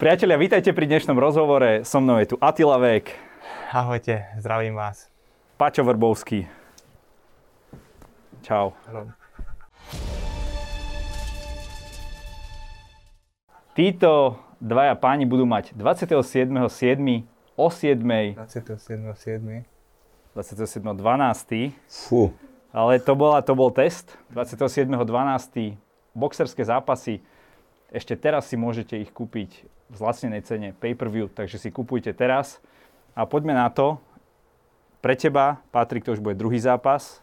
Priatelia, vítajte pri dnešnom rozhovore. So mnou je tu Attila Végh. Ahojte, zdravím vás. Pačo Vrbovský. Čau. Hello. Títo dvaja páni budú mať 27.7. o 7. 27.7. 27.12. Fú. Ale to bol test. 27.12. boxerské zápasy. Ešte teraz si môžete ich kúpiť v zlacnenej cene pay-per-view, takže si kupujte teraz. A poďme na to. Pre teba, Patrik, to už bude druhý zápas.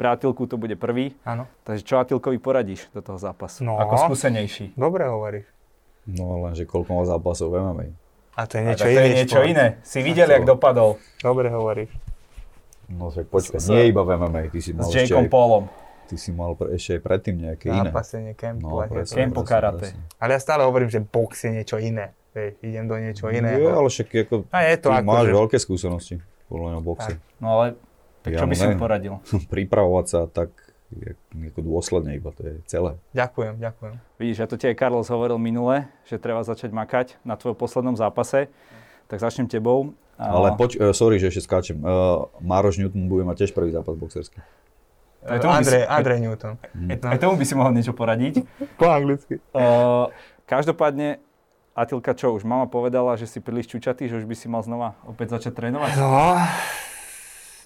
Pre Atilku to bude prvý. Áno. Takže čo Atilkovi poradíš do toho zápasu? No, ako skúsenejší. Dobre hovoríš. No lenže koľko zápasov máme. A to je niečo iné. Si videl, jak dopadol. Dobre hovoríš. No však počkaj, nie iba v MMA, ty si mal s Jakeom Paulom. Ty si mal ešte aj predtým nejaké iné. Zápasenie, kempo, karate. Ale ja stále hovorím, že box je niečo iné. Vieš, idem do niečo iného. Jo, ale však ako, ty máš veľké skúsenosti podľa mňa v boxe. No ale tak čo by som poradil? Pripravovať sa tak ako dôsledne iba, to je celé. Ďakujem. Vidíš, ja to ti aj Karlos hovoril minule, že treba začať makať na tvojom poslednom zápase. Tak začnem tebou. Ale sorry, že ešte skáčem. Lajoš Newton bude mať tiež prvý zápas boxerský. Andre Newton. Aj tomu by si mohol niečo poradiť. Po anglicky. Každopádne, Atilka, čo už mama povedala, že si príliš čučatý, že už by si mal znova opäť začať trénovať? No,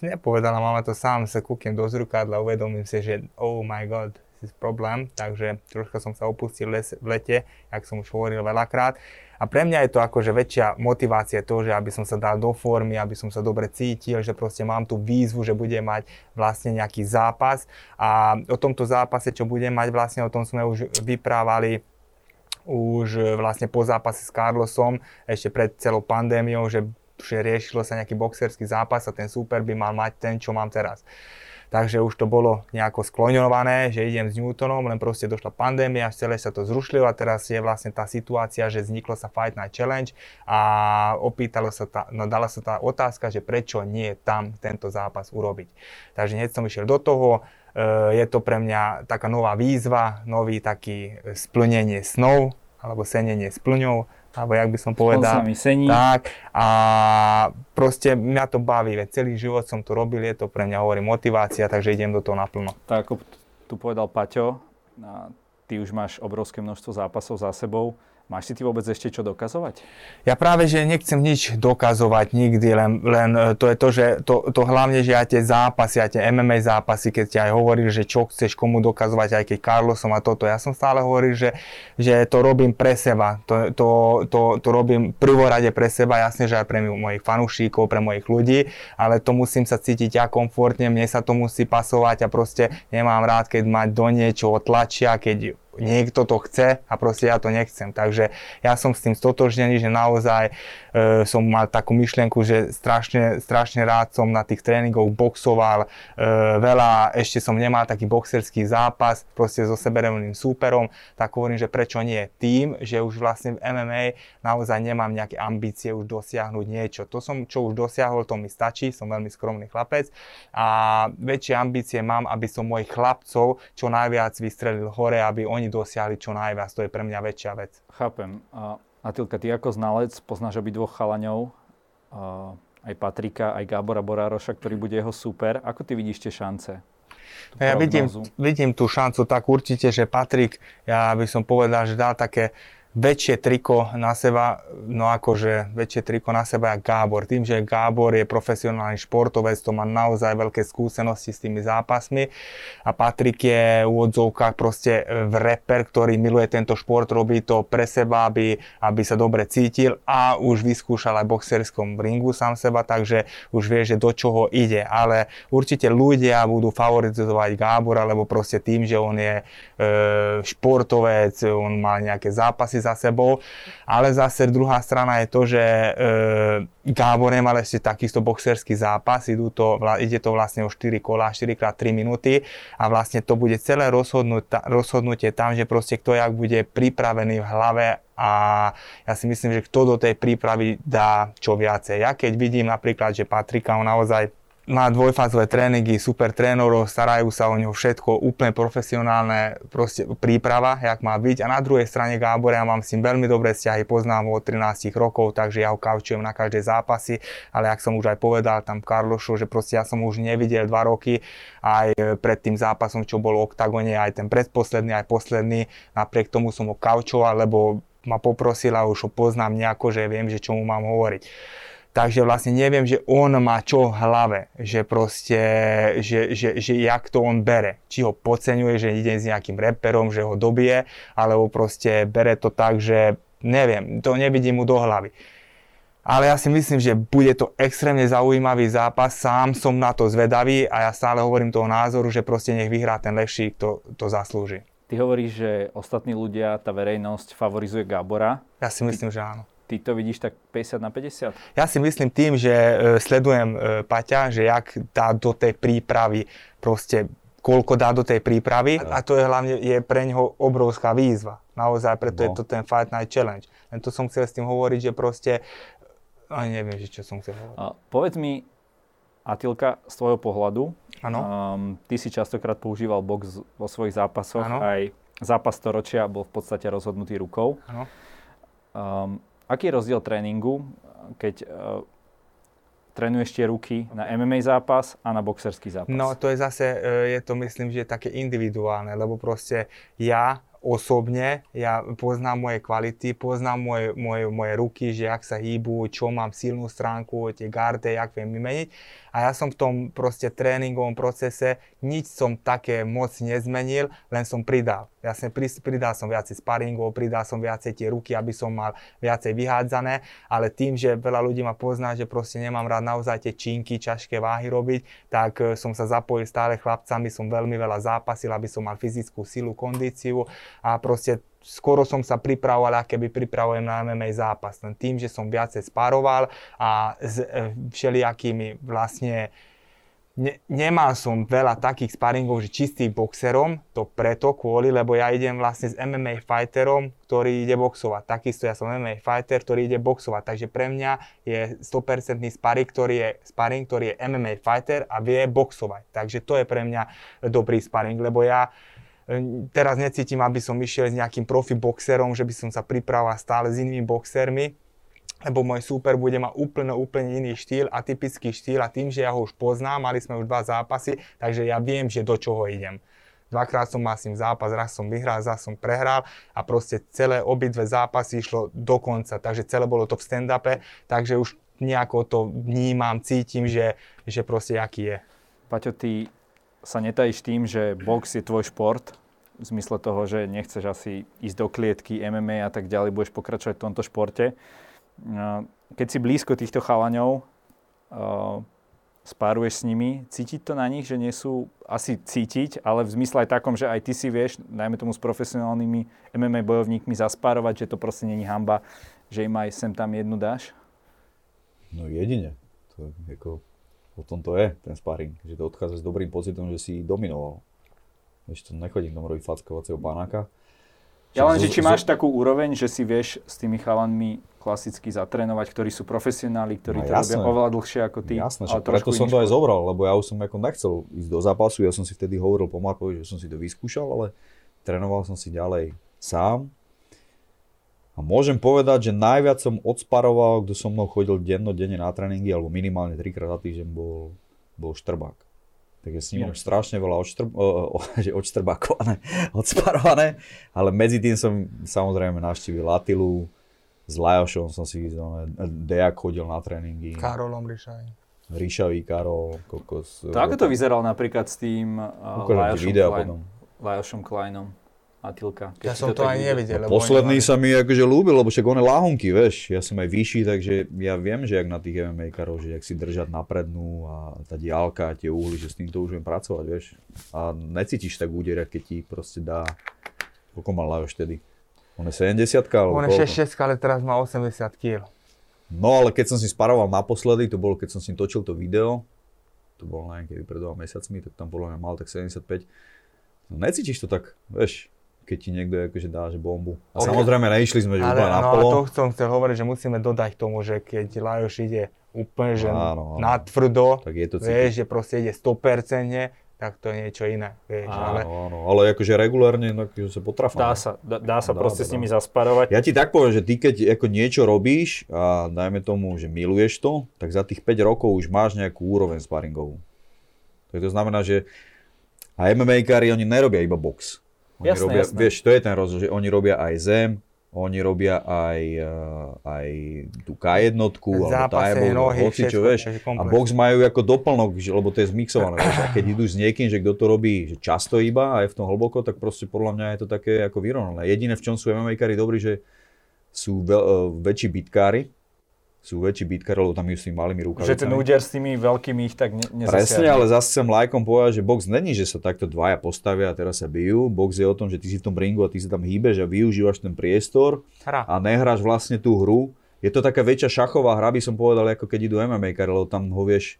nepovedala mama to, sám sa kúknem do zrkadla, uvedomím si, že oh my god, this is problém. Takže troška som sa opustil v lete, jak som už hovoril veľakrát. A pre mňa je to akože väčšia motivácia to, že aby som sa dal do formy, aby som sa dobre cítil, že proste mám tú výzvu, že budem mať vlastne nejaký zápas. A o tomto zápase, čo budem mať vlastne, o tom sme už vyprávali už vlastne po zápase s Karlosom, ešte pred celou pandémiou, že riešilo sa nejaký boxerský zápas a ten súper by mal mať ten, čo mám teraz. Takže už to bolo nejako skloňované, že idem s Newtonom, len proste došla pandémia, celé sa to zrušilo a teraz je vlastne tá situácia, že vzniklo sa Fight Night Challenge a dala sa tá otázka, že prečo nie tam tento zápas urobiť. Takže hneď som išiel do toho, je to pre mňa taká nová výzva, nový taký splnenie snov, alebo senenie s plňou, alebo jak by som povedal, tak a proste mňa to baví, veď celý život som to robil, je to pre mňa, hovorím, motivácia, takže idem do toho naplno. Tak ako tu povedal Paťo, ty už máš obrovské množstvo zápasov za sebou, máš si ty vôbec ešte čo dokazovať? Ja práve, že nechcem nič dokazovať nikdy, len to je to, že to hlavne, že ja tie zápasy, aj tie MMA zápasy, keď ti aj hovoril, že čo chceš komu dokazovať, aj keď Karlosom a toto. Ja som stále hovoril, že to robím pre seba, to robím prvorade pre seba, jasne, že aj pre mojich fanúšikov, pre mojich ľudí, ale to musím sa cítiť ja komfortne, mne sa to musí pasovať a proste nemám rád, keď ma do niečoho tlačia, keď niekto to chce a proste ja to nechcem. Takže ja som s tým stotožnený, že naozaj som mal takú myšlienku, že strašne rád som na tých tréningoch boxoval veľa, ešte som nemal taký boxerský zápas, proste so seberovným súperom, tak hovorím, že prečo nie? Tým, že už vlastne v MMA naozaj nemám nejaké ambície už dosiahnuť niečo. To som, čo už dosiahol, to mi stačí, som veľmi skromný chlapec a väčšie ambície mám, aby som mojich chlapcov čo najviac vystrelil hore, aby oni dosiahli čo najviac, to je pre mňa väčšia vec. Chápem. Atilka, ty ako znalec poznáš obidvoch chalaňov, aj Patrika, aj Gábora Borároša, ktorý bude jeho super. Ako ty vidíš tie šance? Ja vidím tú šancu tak určite, že Patrik, ja by som povedal, že dal také väčšie triko na seba, jak Gábor. Tým, že Gábor je profesionálny športovec, to má naozaj veľké skúsenosti s tými zápasmi a Patrik je v odzovkách proste reper, ktorý miluje tento šport, robí to pre seba, aby sa dobre cítil a už vyskúšal aj boxerskom ringu sám seba, takže už vie, že do čoho ide, ale určite ľudia budú favorizovať Gábora, lebo proste tým, že on je športovec, on má nejaké zápasy za sebou, ale zase druhá strana je to, že Gábor nemal ešte takisto boxerský zápas, ide to vlastne o 4 kola, 4x3 minúty a vlastne to bude celé rozhodnutie tam, že proste kto jak bude pripravený v hlave a ja si myslím, že kto do tej prípravy dá čo viacej. Ja keď vidím napríklad, že Patrika, on naozaj má dvojfázové tréningy, super trénerov, starajú sa o ňo všetko, úplne profesionálne proste príprava, jak má byť. A na druhej strane Gábora, ja mám s ním veľmi dobré vzťahy, poznám ho od 13 rokov, takže ja ho kaučujem na každej zápasy, ale jak som už aj povedal tam Karlošu, že proste ja som už nevidel 2 roky, aj pred tým zápasom, čo bol v Octagone, aj ten predposledný, aj posledný, napriek tomu som ho kaučoval, lebo ma poprosila, už ho poznám nejako, že viem, že čo mu mám hovoriť. Takže vlastne neviem, že on má čo v hlave, že proste, že jak to on bere. Či ho podceňuje, že ide s nejakým reperom, že ho dobije, alebo proste bere to tak, že neviem, to nevidím mu do hlavy. Ale ja si myslím, že bude to extrémne zaujímavý zápas, sám som na to zvedavý a ja stále hovorím toho názoru, že proste nech vyhrá ten lepší, kto to zaslúži. Ty hovoríš, že ostatní ľudia, tá verejnosť favorizuje Gábora. Ja si myslím, že áno. Ty to vidíš tak 50-50? Ja si myslím tým, že sledujem Paťa, že jak dá do tej prípravy, proste koľko dá do tej prípravy a to je hlavne je pre ňoho obrovská výzva. Naozaj, preto je to ten Fight Night Challenge. Len to som chcel s tým hovoriť, že proste, aj neviem, že čo som chcel hovoriť. Povedz mi, Atilka, z tvojho pohľadu, ty si častokrát používal box vo svojich zápasoch, ano. Aj zápas storočia bol v podstate rozhodnutý rukou. Áno. Aký je rozdiel tréningu, keď trénuješ tie ruky na MMA zápas a na boxerský zápas? No to je zase, je to myslím, že je také individuálne, lebo proste ja osobne, ja poznám moje kvality, poznám moje ruky, že jak sa hýbu, čo mám silnú stránku, tie garde, jak viem vymeniť. A ja som v tom proste tréningovom procese nič som také moc nezmenil, len som pridal. Jasne, pridal som viacej sparingov, pridal som viacej tie ruky, aby som mal viacej vyhádzané, ale tým, že veľa ľudí ma pozná, že proste nemám rád naozaj tie činky, ťažké váhy robiť, tak som sa zapojil stále chlapcami, som veľmi veľa zápasil, aby som mal fyzickú silu, kondíciu a proste skoro som sa pripravoval, aké by pripravujem na MMA zápas. Len tým, že som viacej sparoval a s všelijakými vlastne nemal som veľa takých sparingov, že čistý boxerom, to preto kvôli, lebo ja idem vlastne s MMA fighterom, ktorý ide boxovať. Takisto ja som MMA fighter, ktorý ide boxovať. Takže pre mňa je 100% sparing, ktorý je MMA fighter a vie boxovať. Takže to je pre mňa dobrý sparing, lebo ja teraz necítim, aby som išiel s nejakým profi boxerom, že by som sa pripravoval stále s inými boxermi, lebo môj súper bude mať úplne iný štýl, atypický štýl a tým, že ja ho už poznám, mali sme už 2 zápasy, takže ja viem, že do čoho idem. 2-krát som mal s ním zápas, raz som vyhral, zas som prehral a proste celé obidve zápasy išlo do konca, takže celé bolo to v stand-upe, takže už nejako to vnímam, cítim, že proste aký je. Paťo, ty sa netajíš tým, že box je tvoj šport? V zmysle toho, že nechceš asi ísť do klietky, MMA a tak ďalej, budeš pokračovať v tomto športe. Keď si blízko týchto chalaňov, spáruješ s nimi, cítiť to na nich, že nie sú asi cítiť, ale v zmysle aj takom, že aj ty si vieš, najmä tomu s profesionálnymi MMA bojovníkmi zaspárovať, že to proste není hanba, že im aj sem tam jednu dáš? No jedine. To je ako, o tom to je, ten sparing, že to odchádza s dobrým pocitom, že si dominoval. Ešte nechodím tam robiť fackovacieho panáka. Ja len, že či máš takú úroveň, že si vieš s tými chalanmi klasicky zatrénovať, ktorí sú profesionáli, ktorí to robia oveľa dlhšie ako ty. Jasné, preto som to aj zobral, lebo ja už som ako nechcel ísť do zápasu. Ja som si vtedy hovoril po Marpovi, že som si to vyskúšal, ale trénoval som si ďalej sám. A môžem povedať, že najviac som odsparoval, kto so mnou chodil dennodenne na tréningy, alebo minimálne 3-krát za týždeň bol Štrbák. Takže s ním mám strašne veľa odsparované, ale medzi tým som samozrejme navštívil Attilu, s Lajošom som si Dejak chodil na tréningy. Karolom Ríšavý Karol, kokos. To ako to vyzeralo napríklad s tým Lajošom Klejnom? Atilka. Ja som to aj nevidel. Posledný sa mi akože ľúbil, lebo však on je lahonky, vieš. Ja som aj vyšší, takže ja viem, že jak na tých MMA-karov, že jak si držať naprednú a tá diálka a tie úhly, že s týmto už viem pracovať, vieš. A necítiš tak úder, keď ti proste dá... Koľko mal Lajoš vtedy? On je 70-ka? On je 66-ka, ale teraz má 80 kg. No, ale keď som si sparoval naposledy, to bolo, keď som si točil to video, to bolo nejaké pred 2 mesiacmi, tak tam podľa mňa mal tak 75. No, necítiš to tak, vieš. Keď ti niekto akože dá, že bombu. A okay. Samozrejme neišli sme, že úplne na polo. Ale no, to som chcel hovoriť, že musíme dodať tomu, že keď Lajoš ide úplne, že natvrdo, vieš, že proste ide 100%, tak to je niečo iné, vieš, ale akože regulárne akože sa potrafá. Dá sa s nimi zasparovať. Ja ti tak poviem, že ty keď ako niečo robíš a dajme tomu, že miluješ to, tak za tých 5 rokov už máš nejakú úroveň sparingovú. Tak to znamená, že a MMA-kári, oni nerobia iba box. Oni robia, vieš, to je ten rozdiel, že oni robia aj zem, oni robia aj tú K1, alebo tajemov, hocičo, vieš. A box majú ako doplnok, lebo to je zmixované. A keď idú s niekým, že kto to robí že často iba a je v tom hlboko, tak proste podľa mňa je to také ako vyrovnané. Jediné, v čom sú MMA-kári dobrí, že sú väčší bitkári. Sú väčší bitkári, lebo tam ju s tými malými rukavicami. Že ten úder s tými veľkými ich tak nezasiahne. Presne, ale zase chcem lajkom povedať, že box není, že sa takto dvaja postavia a teraz sa bijú. Box je o tom, že ty si v tom ringu a ty sa tam hýbeš a využívaš ten priestor a nehráš vlastne tú hru. Je to taká väčšia šachová hra, by som povedal, ako keď idú MMA-kári, lebo tam ho vieš,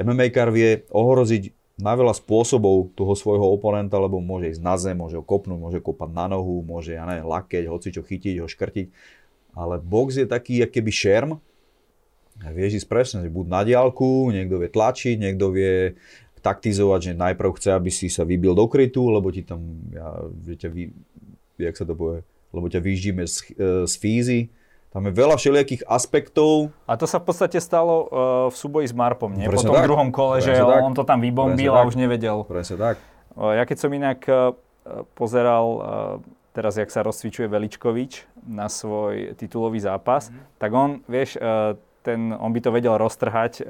MMA-kár vie ohroziť na veľa spôsobov toho svojho oponenta, lebo môže ísť na zem, môže ho kopnúť, môže kopať na nohu, môže lakeť, hocičo chytiť, ho škrtiť. Ale box je taký, jak keby šerm. Vieš ísť presne, že buď na diaľku, niekto vie tlačiť, niekto vie taktizovať, že najprv chce, aby si sa vybil do krytu, lebo ti tam, jak sa to povie, lebo ťa vyždíme z fízy. Tam je veľa všelijakých aspektov. A to sa v podstate stalo v súboji s Marpom, nie? Po tom druhom kole, že on to tam vybombil a už nevedel. Presne tak. Ja keď som inak pozeral... Teraz, jak sa rozcvičuje Veličkovič na svoj titulový zápas, tak on, vieš, on by to vedel roztrhať,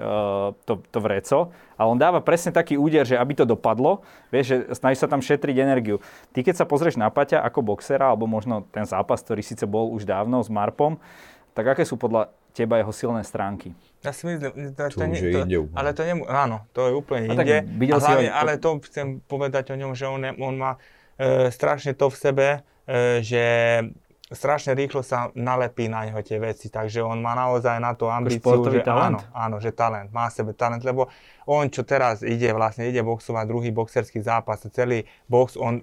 to vreco, ale on dáva presne taký úder, že aby to dopadlo, vieš, že snaží sa tam šetriť energiu. Ty, keď sa pozrieš na Paťa ako boxera, alebo možno ten zápas, ktorý síce bol už dávno s Marpom, tak aké sú podľa teba jeho silné stránky? Ja si myslím, to je úplne inde. Ale to chcem povedať o ňom, že on má strašne to v sebe, že strašne rýchlo sa nalepí na neho tie veci, takže on má naozaj na to ambíciu, že áno, že talent, má v sebe talent, lebo on čo teraz ide boxovať druhý boxerský zápas, celý box, on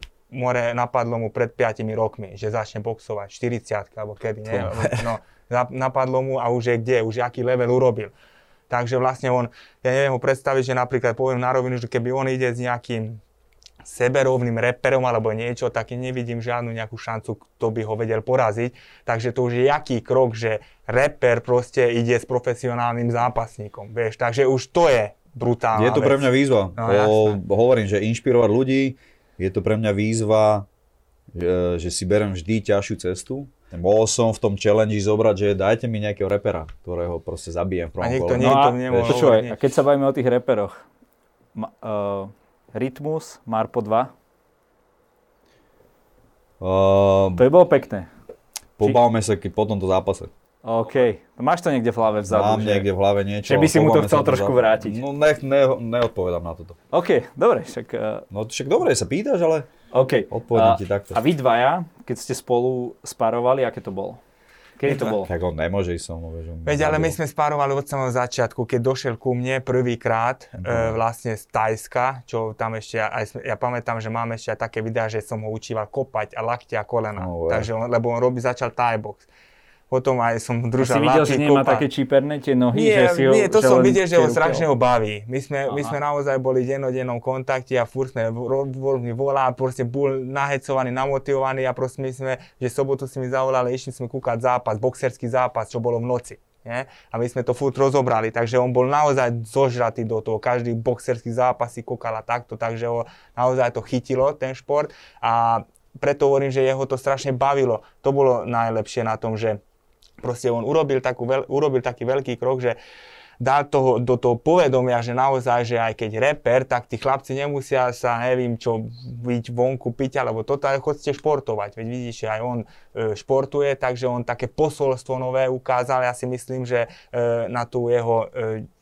napadlo mu pred 5 rokmi, že začne boxovať 40 alebo kedy, napadlo mu a už je kde, už aký level urobil. Takže vlastne on, ja neviem ho predstaviť, že napríklad poviem na rovinu, že keby on ide s nejakým seberovným reperom alebo niečo, tak nevidím žiadnu nejakú šancu, kto by ho vedel poraziť. Takže to už je jaký krok, že reper proste ide s profesionálnym zápasníkom, vieš. Takže už to je brutálna vec. Je to pre mňa výzva. Hovorím, že inšpirovať ľudí, je to pre mňa výzva, že si berem vždy ťažšiu cestu. Bol som v tom challenge zobrať, že dajte mi nejakého repera, ktorého proste zabijem v prvom kole. A keď sa bavíme o tých reperoch, Rytmus, Marpo 2. To je bolo pekné. Pobavme sa po tomto zápase. OK. Máš to niekde v hlave vzadu? Mám niekde v hlave niečo. Že by si mu to chcel trošku vrátiť. No neodpovedám na toto. OK, dobre. Však dobre, sa pýtaš, ale odpovedám ti takto. A vy dvaja, keď ste spolu sparovali, aké to bolo? Kedy to bolo? Tak on nemôže ísť so mnou. Veď, ale my sme spárovali od samého začiatku, keď došiel ku mne prvýkrát vlastne z Tajska, čo tam ešte, ja pamätám, že mám ešte aj také videá, že som ho učíval kopať a lakte a kolena, lebo on začal Thai box. Potom aj som držal laty, kopa. Si videl, že nemá také číperné tie nohy? Nie, to som videl, že ho strašne ho baví. My sme naozaj boli v dennodennom kontakte a furt sme volali, proste bol nahecovaný, namotivovaný a proste my sme, že sobotu si mi zavolali, išli sme kúkať zápas, boxerský zápas, čo bolo v noci. Nie? A my sme to furt rozobrali, takže on bol naozaj zožratý do toho, každý boxerský zápas si kúkala takto, takže ho naozaj to chytilo, ten šport. A preto hovorím, že jeho to strašne bavilo. To bolo najlepšie na tom, že proste on urobil taký veľký krok, že dal toho, do toho povedomia, že naozaj, že aj keď reper, tak tí chlapci nemusia sa, neviem čo, ísť vonku piť, alebo toto, ale chodíte športovať. Veď vidíš, že aj on športuje, takže on také posolstvo nové ukázal. Ja si myslím, že na tú jeho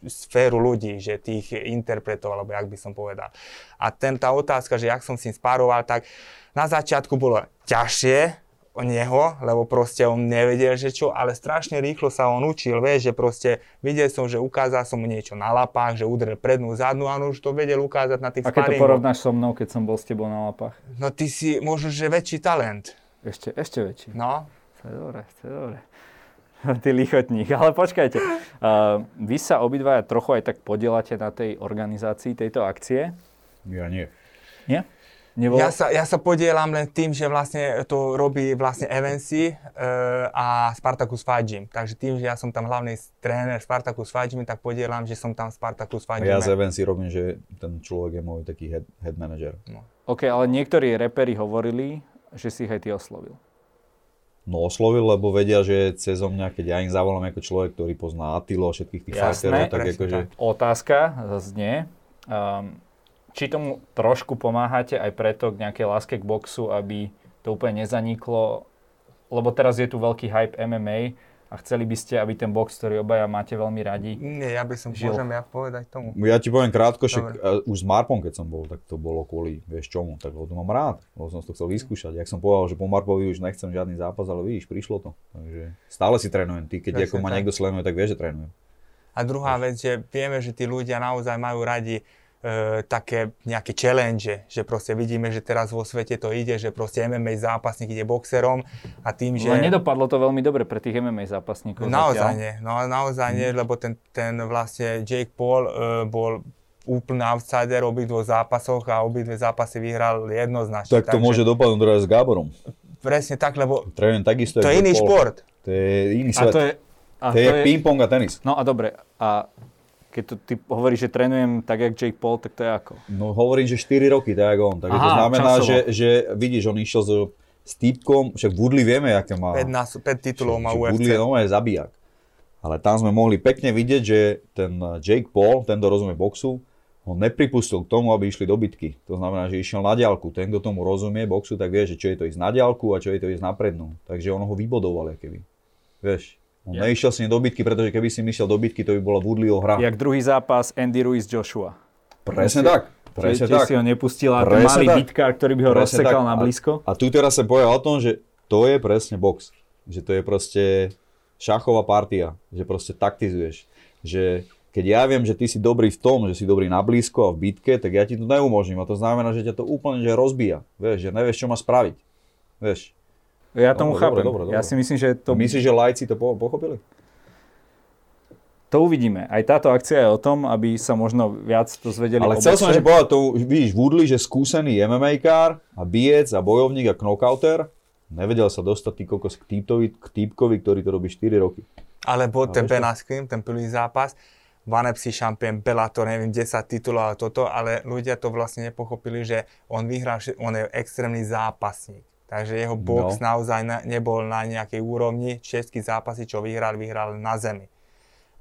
sféru ľudí, že tých interpretov, alebo jak by som povedal. A tá otázka, že jak som s ním spároval, tak na začiatku bolo ťažšie, o neho, lebo proste on nevedel, že čo, ale strašne rýchlo sa on učil, vieš, že proste videl som, že ukázal som mu niečo na lapách, že udrel prednú, zadnú a on už to vedel ukázať na tých sparingoch. Aké to porovnáš so mnou, keď som bol s tebou na lapách? No ty si možno, že väčší talent. Ešte väčší. No. To je dobre. Ty lichotník. Ale počkajte, vy sa obidvaja trochu aj tak podieláte na tej organizácii tejto akcie? Ja nie. Nie? Nebolo... Ja sa podielam len tým, že vlastne to robí vlastne Evensi a Spartakus fight gym. Takže tým, že ja som tam hlavný tréner Spartakus fight gym, tak podielam, že som tam Spartakus fight gym. Ja z Evensi robím, že ten človek je môj taký head manager. No. OK, ale niektorí reperi hovorili, že si ich aj ty oslovil. No oslovil, lebo vedia, že cez mňa, keď ja im zavolám ako človek, ktorý pozná Attilu a všetkých tých fighterov, tak akože... Otázka znie. Či tomu trošku pomáhate aj preto k nejakej láske k boxu, aby to úplne nezaniklo, lebo teraz je tu veľký hype MMA a chceli by ste, aby ten box, ktorý obaja máte veľmi radi, nie, ja by som, žil. Môžem ja povedať tomu? Ja ti poviem krátko, že už s Marpom, keď som bol, tak to bolo kvôli, vieš čomu, tak to mám rád, lebo som to chcel vyskúšať. Jak som povedal, že po Marpovi už nechcem žiadny zápas, ale vidíš, prišlo to. Takže stále si trénujem, ty keď ako ma niekto sleduje, tak vieš, že trénujem. A druhá vec, že vieme, že tí ľudia naozaj majú radi také nejaké challenge, že proste vidíme, že teraz vo svete to ide, že proste MMA zápasník ide boxerom a tým, že... No nedopadlo to veľmi dobre pre tých MMA zápasníkov. Naozaj nie, lebo ten vlastne Jake Paul bol úplný outsider v obidvoch zápasoch a obidve zápasy vyhral jednoznačne. Tak to môže dopadnúť teraz s Gáborom. Presne tak, lebo takisto to je iný šport. To je iný svet. To je ping-pong a tenis. No a dobre, a... Keď to ty hovoríš, že trénujem tak, jak Jake Paul, tak to je ako? No hovorím, že 4 roky, tak ako on. Takže to znamená, že vidíš, on išiel s týpkom, však Woodley vieme, aké má. 5 titulov má UFC. Woodley je zabijak. Ale tam sme mohli pekne vidieť, že ten Jake Paul, ten, kto rozumie boxu, ho nepripustil k tomu, aby išli do bitky. To znamená, že išiel na diaľku. Ten, kto tomu rozumie boxu, tak vie, že čo je to ísť na diaľku a čo je to ísť na prednú. Takže on ho vybodoval, keby. Vieš? Neišiel si do bitky, pretože keby si išiel do bitky, to by bola Woodleyho hra. Jak druhý zápas Andy Ruiz Joshua. Presne tak. Si ho nepustila, ten malý bitkár, ktorý by ho rozsekal na blízko. A tu teraz sa povedal o tom, že to je presne box. Že to je proste šachová partia. Že proste taktizuješ. Že keď ja viem, že ty si dobrý v tom, že si dobrý na blízko a v bitke, tak ja ti to neumožním. A to znamená, že ťa to úplne že rozbíja. Vieš, že nevieš, čo máš spraviť. Vieš. Ja tomu chápem. Dobre. Ja si myslím, že to... Myslíš, že lajci to pochopili? To uvidíme. Aj táto akcia je o tom, aby sa možno viac to zvedeli. Ale chcel som, že povedal, to vidíš, Woodley, že skúsený MMA-kár a bijec a bojovník a knockouter, nevedel sa dostať tý kokos k týpkovi, ktorý to robí 4 roky. Alebo ten Ben Askren, ten prvý zápas, Vanepsi šampión, Bellator, neviem, 10 titulov a toto, ale ľudia to vlastne nepochopili, že on vyhrá, on je extrémny zápasník. Takže jeho box naozaj nebol na nejakej úrovni. Všetky zápasy, čo vyhral na zemi.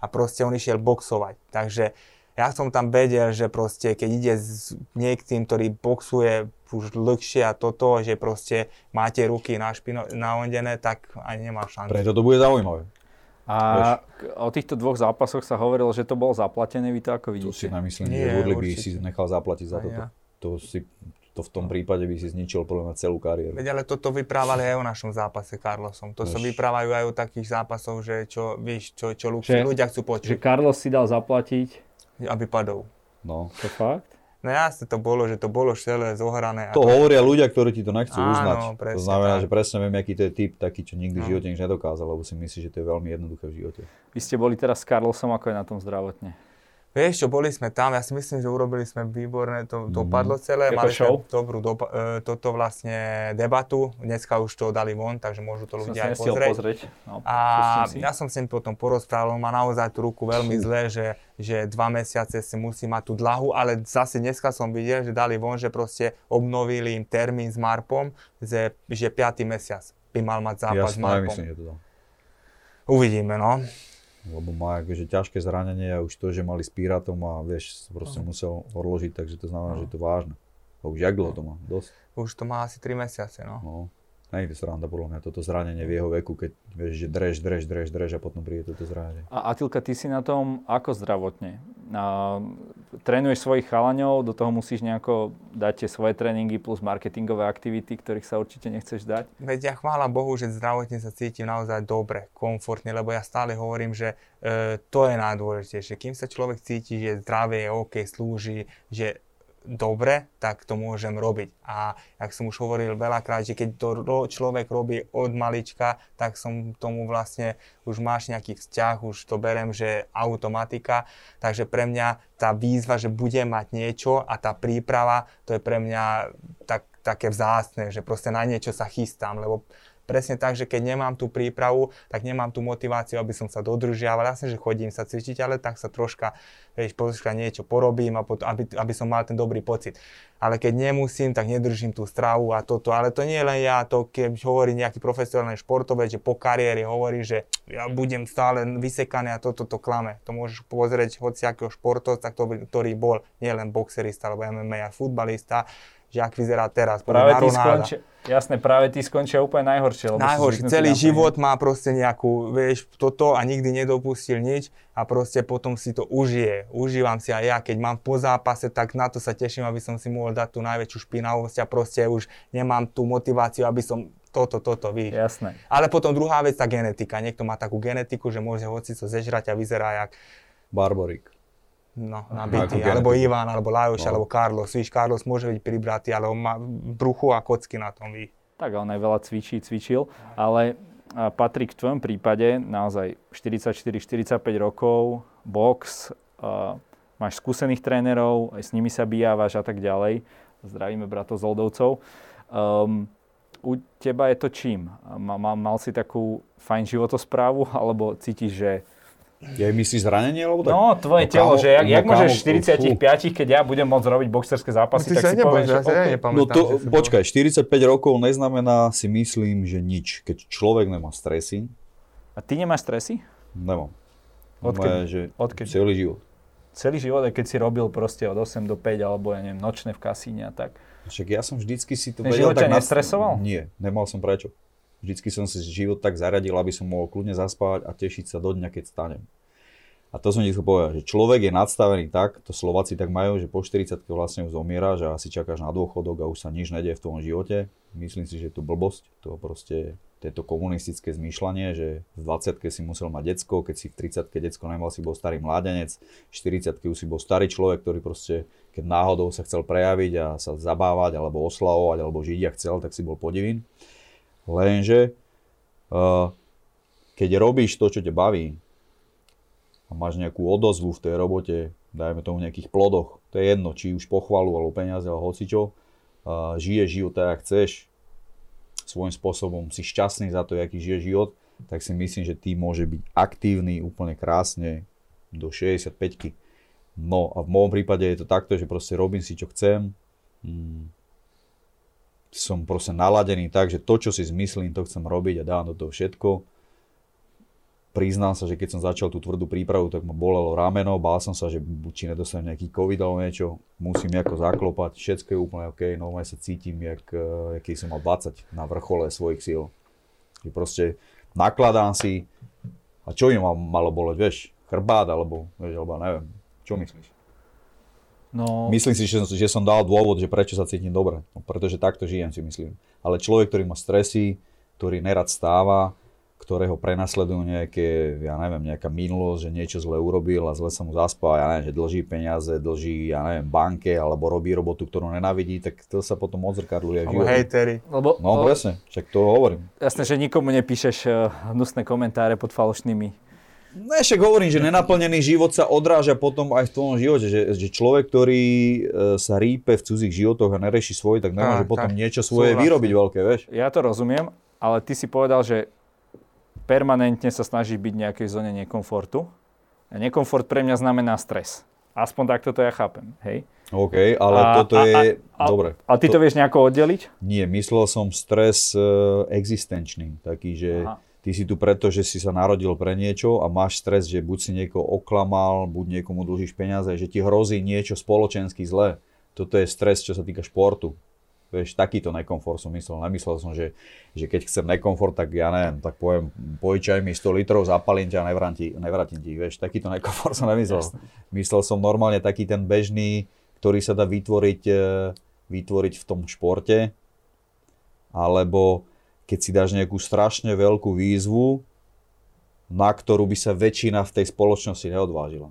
A proste on išiel boxovať. Takže ja som tam vedel, že proste keď ide s niekým, ktorý boxuje už dlhšie a toto, že proste máte ruky na špino naondené, tak ani nemá šancu. Preto to bude zaujímavé. A o týchto dvoch zápasoch sa hovorilo, že to bolo zaplatené, vy to ako vidíte? Tu si namyslím, že Woodley by si nechal zaplatiť za toto. Ja. To v tom prípade by si zničil podľa mňa celú kariéru. Veď ale toto vyprávali aj o našom zápase Karlosom. To sa vyprávajú aj o takých zápasoch, že čo ľudia chcú počuť. Že Karlos si dal zaplatiť, aby padol. No. To fakt? No jasne to bolo celé zohrané. To hovoria ľudia, ktorí ti to nechcú uznať. Presne, to znamená, že presne viem, aký to je typ, taký, čo nikdy v živote nič nedokázal, lebo si myslíš, že to je veľmi jednoduché v živote. Vy ste boli teraz s Karlosom, ako je na tom zdravotne? Vieš čo, boli sme tam, ja si myslím, že urobili sme výborné, to padlo celé, mali sme dobrú toto vlastne debatu, dneska už to dali von, takže môžu to ľudia aj pozrieť. No, a ja som si potom porozprával, má naozaj tú ruku veľmi zle, že 2 mesiace si musí mať tú dlahu, ale zase dneska som videl, že dali von, že proste obnovili im termín s Marpom, že 5. mesiac by mal mať zápas s Marpom. Ja myslím, že to dal. Uvidíme, no. Lebo má akože ťažké zranenie a už to, že mali s Pirátom a vieš, proste musel odložiť, takže to znamená, že je to vážne. A už jak dlho to má? Dosť? Už to má asi 3 mesiace, no. Nejde sranda podľa mňa toto zranenie v jeho veku, keď vieš, že drž a potom príde toto zranenie. A Attilka, ty si na tom ako zdravotne? Trénuješ svojich chalaňov, do toho musíš nejako dať tie svoje tréningy plus marketingové aktivity, ktorých sa určite nechceš dať? Veď ja chvála Bohu, že zdravotne sa cítim naozaj dobre, komfortne, lebo ja stále hovorím, že to je najdôležitejšie. Kým sa človek cíti, že zdravie je OK, slúži, že dobre, tak to môžem robiť. A jak som už hovoril veľakrát, že keď to človek robí od malička, tak som tomu vlastne, už máš nejaký vzťah, už to berem, že automatika. Takže pre mňa tá výzva, že budem mať niečo a tá príprava, to je pre mňa také vzácne, že proste na niečo sa chystám, lebo presne tak, že keď nemám tú prípravu, tak nemám tú motiváciu, aby som sa dodržiaval. Jasne, že chodím sa cvičiť, ale tak sa troška niečo porobím, a aby som mal ten dobrý pocit. Ale keď nemusím, tak nedržím tú stravu a toto. Ale to nie je len ja, to keď hovorí nejaký profesionálny športovec, že po kariére hovorí, že ja budem stále vysekaný a toto klame. To môžeš pozrieť hociakého športovca, ktorý bol nielen boxerista, alebo MMA a futbalista, že ak vyzerá teraz. Práve ty skončia úplne najhoršie. Celý život má proste nejakú, vieš, toto a nikdy nedopustil nič a proste potom si to užije. Užívam si aj ja, keď mám po zápase, tak na to sa teším, aby som si mohol dať tú najväčšiu špinavosť a proste už nemám tú motiváciu, aby som toto, víš. Jasné. Ale potom druhá vec, tá genetika. Niekto má takú genetiku, že môže hocico zežrať a vyzerá jak Barbarík. No, nabitý, alebo Ivan, alebo Lajoš, alebo Karlos. Víš, Karlos môže byť pribratý, ale on má bruchu a kocky na tom, víš. Tak, on aj veľa cvičil, ale Patrik, v tvojom prípade naozaj 44-45 rokov, box, máš skúsených trénerov, aj s nimi sa bijávaš a tak ďalej. Zdravíme bratov z Oldovcov. U teba je to čím? Mal si takú fajn životosprávu, alebo cítiš, že ja myslíš zranenie, alebo tak? No, tvoje telo, že jak môžeš v 45, keď ja budem môcť robiť boxerské zápasy, tak si povieš, že nepamätám. Počkaj, 45 rokov neznamená, si myslím, že nič, keď človek nemá stresy. A ty nemáš stresy? Nemám. Odkedy? Celý život. Celý život, aj keď si robil proste od 8 do 5, alebo ja neviem, nočné v kasíne a tak. Však ja som vždycky si to vedel tak... Ten život ťa nestresoval? Nie, nemal som prečo. Vždycky som si život tak zaradil, aby som mohol kľudne zaspávať a tešiť sa do dňa, keď stanem. A to som ti povedal, že človek je nadstavený tak, to Slováci tak majú, že po 40-ke vlastne už zomieraš a si čakáš na dôchodok a už sa nič nedeje v tom živote. Myslím si, že je to blbosť, to proste tieto komunistické zmýšľanie, že v 20-ke si musel mať decko, keď si v 30-ke decko nemal, si bol starý mládenec, v 40-ke už si bol starý človek, ktorý proste, keď náhodou sa chcel prejaviť a sa zabávať alebo oslavovať alebo žiť a chcel, tak si bol podivín. Lenže keď robíš to, čo ťa baví a máš nejakú odozvu v tej robote, dajme tomu nejakých plodoch, to je jedno, či už pochvalu alebo peniaze alebo hocičo, žiješ život tak, jak chceš, svojím spôsobom si šťastný za to, aký žiješ život, tak si myslím, že ty môže byť aktívny úplne krásne do 65-ky. No a v môjom prípade je to takto, že proste robím si, čo chcem, som proste naladený tak, že to, čo si zmyslím, to chcem robiť a dám do toho všetko. Priznám sa, že keď som začal tú tvrdú prípravu, tak ma bolelo rameno, bál som sa, že buď či nedostanem nejaký covid alebo niečo, musím nejako zaklopať, všetko je úplne OK, normálne sa cítim, aký som mal 20 na vrchole svojich síl. Že proste nakladám si, a čo im malo boleť, vieš, chrbát alebo, vieš, alebo neviem, čo myslíš? No. Myslím si, že som dal dôvod, že prečo sa cítim dobre, no, pretože takto žijem, si myslím. Ale človek, ktorý má stresy, ktorý nerad stáva, ktorého prenasledujú nejaké, ja neviem, nejaká minulosť, že niečo zle urobil a zle sa mu zaspal, ja neviem, že dlží peniaze, dlží, ja neviem, banke alebo robí robotu, ktorú nenávidí, tak to sa potom odzrkadluje v živote. Hejteri. No presne, však to hovorím. Jasné, že nikomu nepíšeš hnusné komentáre pod falošnými. No však hovorím, že nenaplnený život sa odráža potom aj v tvojom živote, že človek, ktorý sa rýpe v cudzích životoch a nereši svoj, tak nemôže potom niečo svoje vyrobiť veľké, vieš. Ja to rozumiem, ale ty si povedal, že permanentne sa snažíš byť v nejakej zóne nekomfortu. A nekomfort pre mňa znamená stres. Aspoň takto to ja chápem, hej? OK, ale toto je... Dobre. A ty to vieš nejako oddeliť? Nie, myslel som stres existenčný, taký, že... Aha. Ty si tu preto, že si sa narodil pre niečo a máš stres, že buď si niekoho oklamal, buď niekomu dlžíš peniaze, že ti hrozí niečo spoločensky zlé. Toto je stres, čo sa týka športu. Vieš, takýto nekomfort som myslel. Nemyslel som, že keď chcem nekomfort, tak ja neviem, tak poviem, požičaj mi 100 litrov, zapalím ťa a nevrátim ti. Vieš, takýto nekomfort som nemyslel. Myslel som normálne taký ten bežný, ktorý sa dá vytvoriť v tom športe, alebo keď si dáš nejakú strašne veľkú výzvu, na ktorú by sa väčšina v tej spoločnosti neodvážila.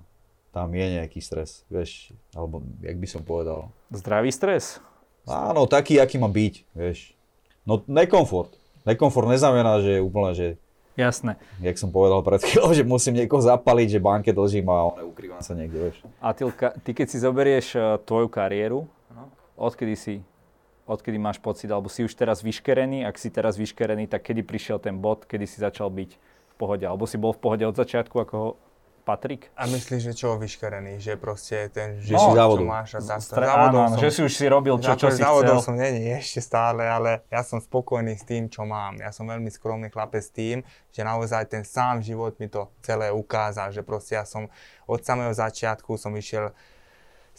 tam je nejaký stres, vieš, alebo jak by som povedal. Zdravý stres? Áno, taký, aký má byť, vieš. No nekomfort. Nekomfort neznamená, že úplne, že... Jasné. Jak som povedal pred chvíľou, že musím niekoho zapaliť, že banke dlžím a ukrývam sa niekde, vieš. Atilka, ty keď si zoberieš tvoju kariéru, odkedy máš pocit, alebo si už teraz vyškerený, ak si teraz vyškerený, tak kedy prišiel ten bod, kedy si začal byť v pohode, alebo si bol v pohode od začiatku, ako ho... Patrik. A myslíš, že čo vyškerený? Že proste ten, že no, si čo máš a závodol som. Že si už si robil čo si chcel. Závodol som, nie, ešte stále, ale ja som spokojný s tým, čo mám. Ja som veľmi skromný chlapec s tým, že naozaj ten sám život mi to celé ukázal, že proste ja som od samého začiatku som išiel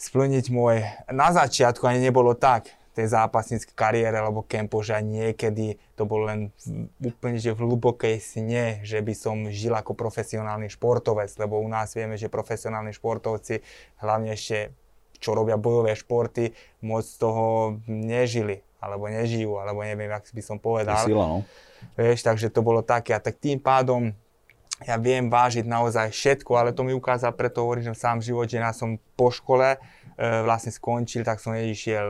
splniť môj, na začiatku ani nebolo tak, tej zápasníckej kariére alebo kempo, že niekedy to bolo len úplne že v hlubokej sne, že by som žil ako profesionálny športovec, lebo u nás vieme, že profesionálni športovci, hlavne ešte čo robia bojové športy, moc toho nežili, alebo nežijú, alebo neviem, jak by som povedal. Sila, no. Vieš, takže to bolo také a tak tým pádom ja viem vážiť naozaj všetko, ale to mi ukázal, preto hovorím, že sám život, že ja som po škole vlastne skončil, tak som išiel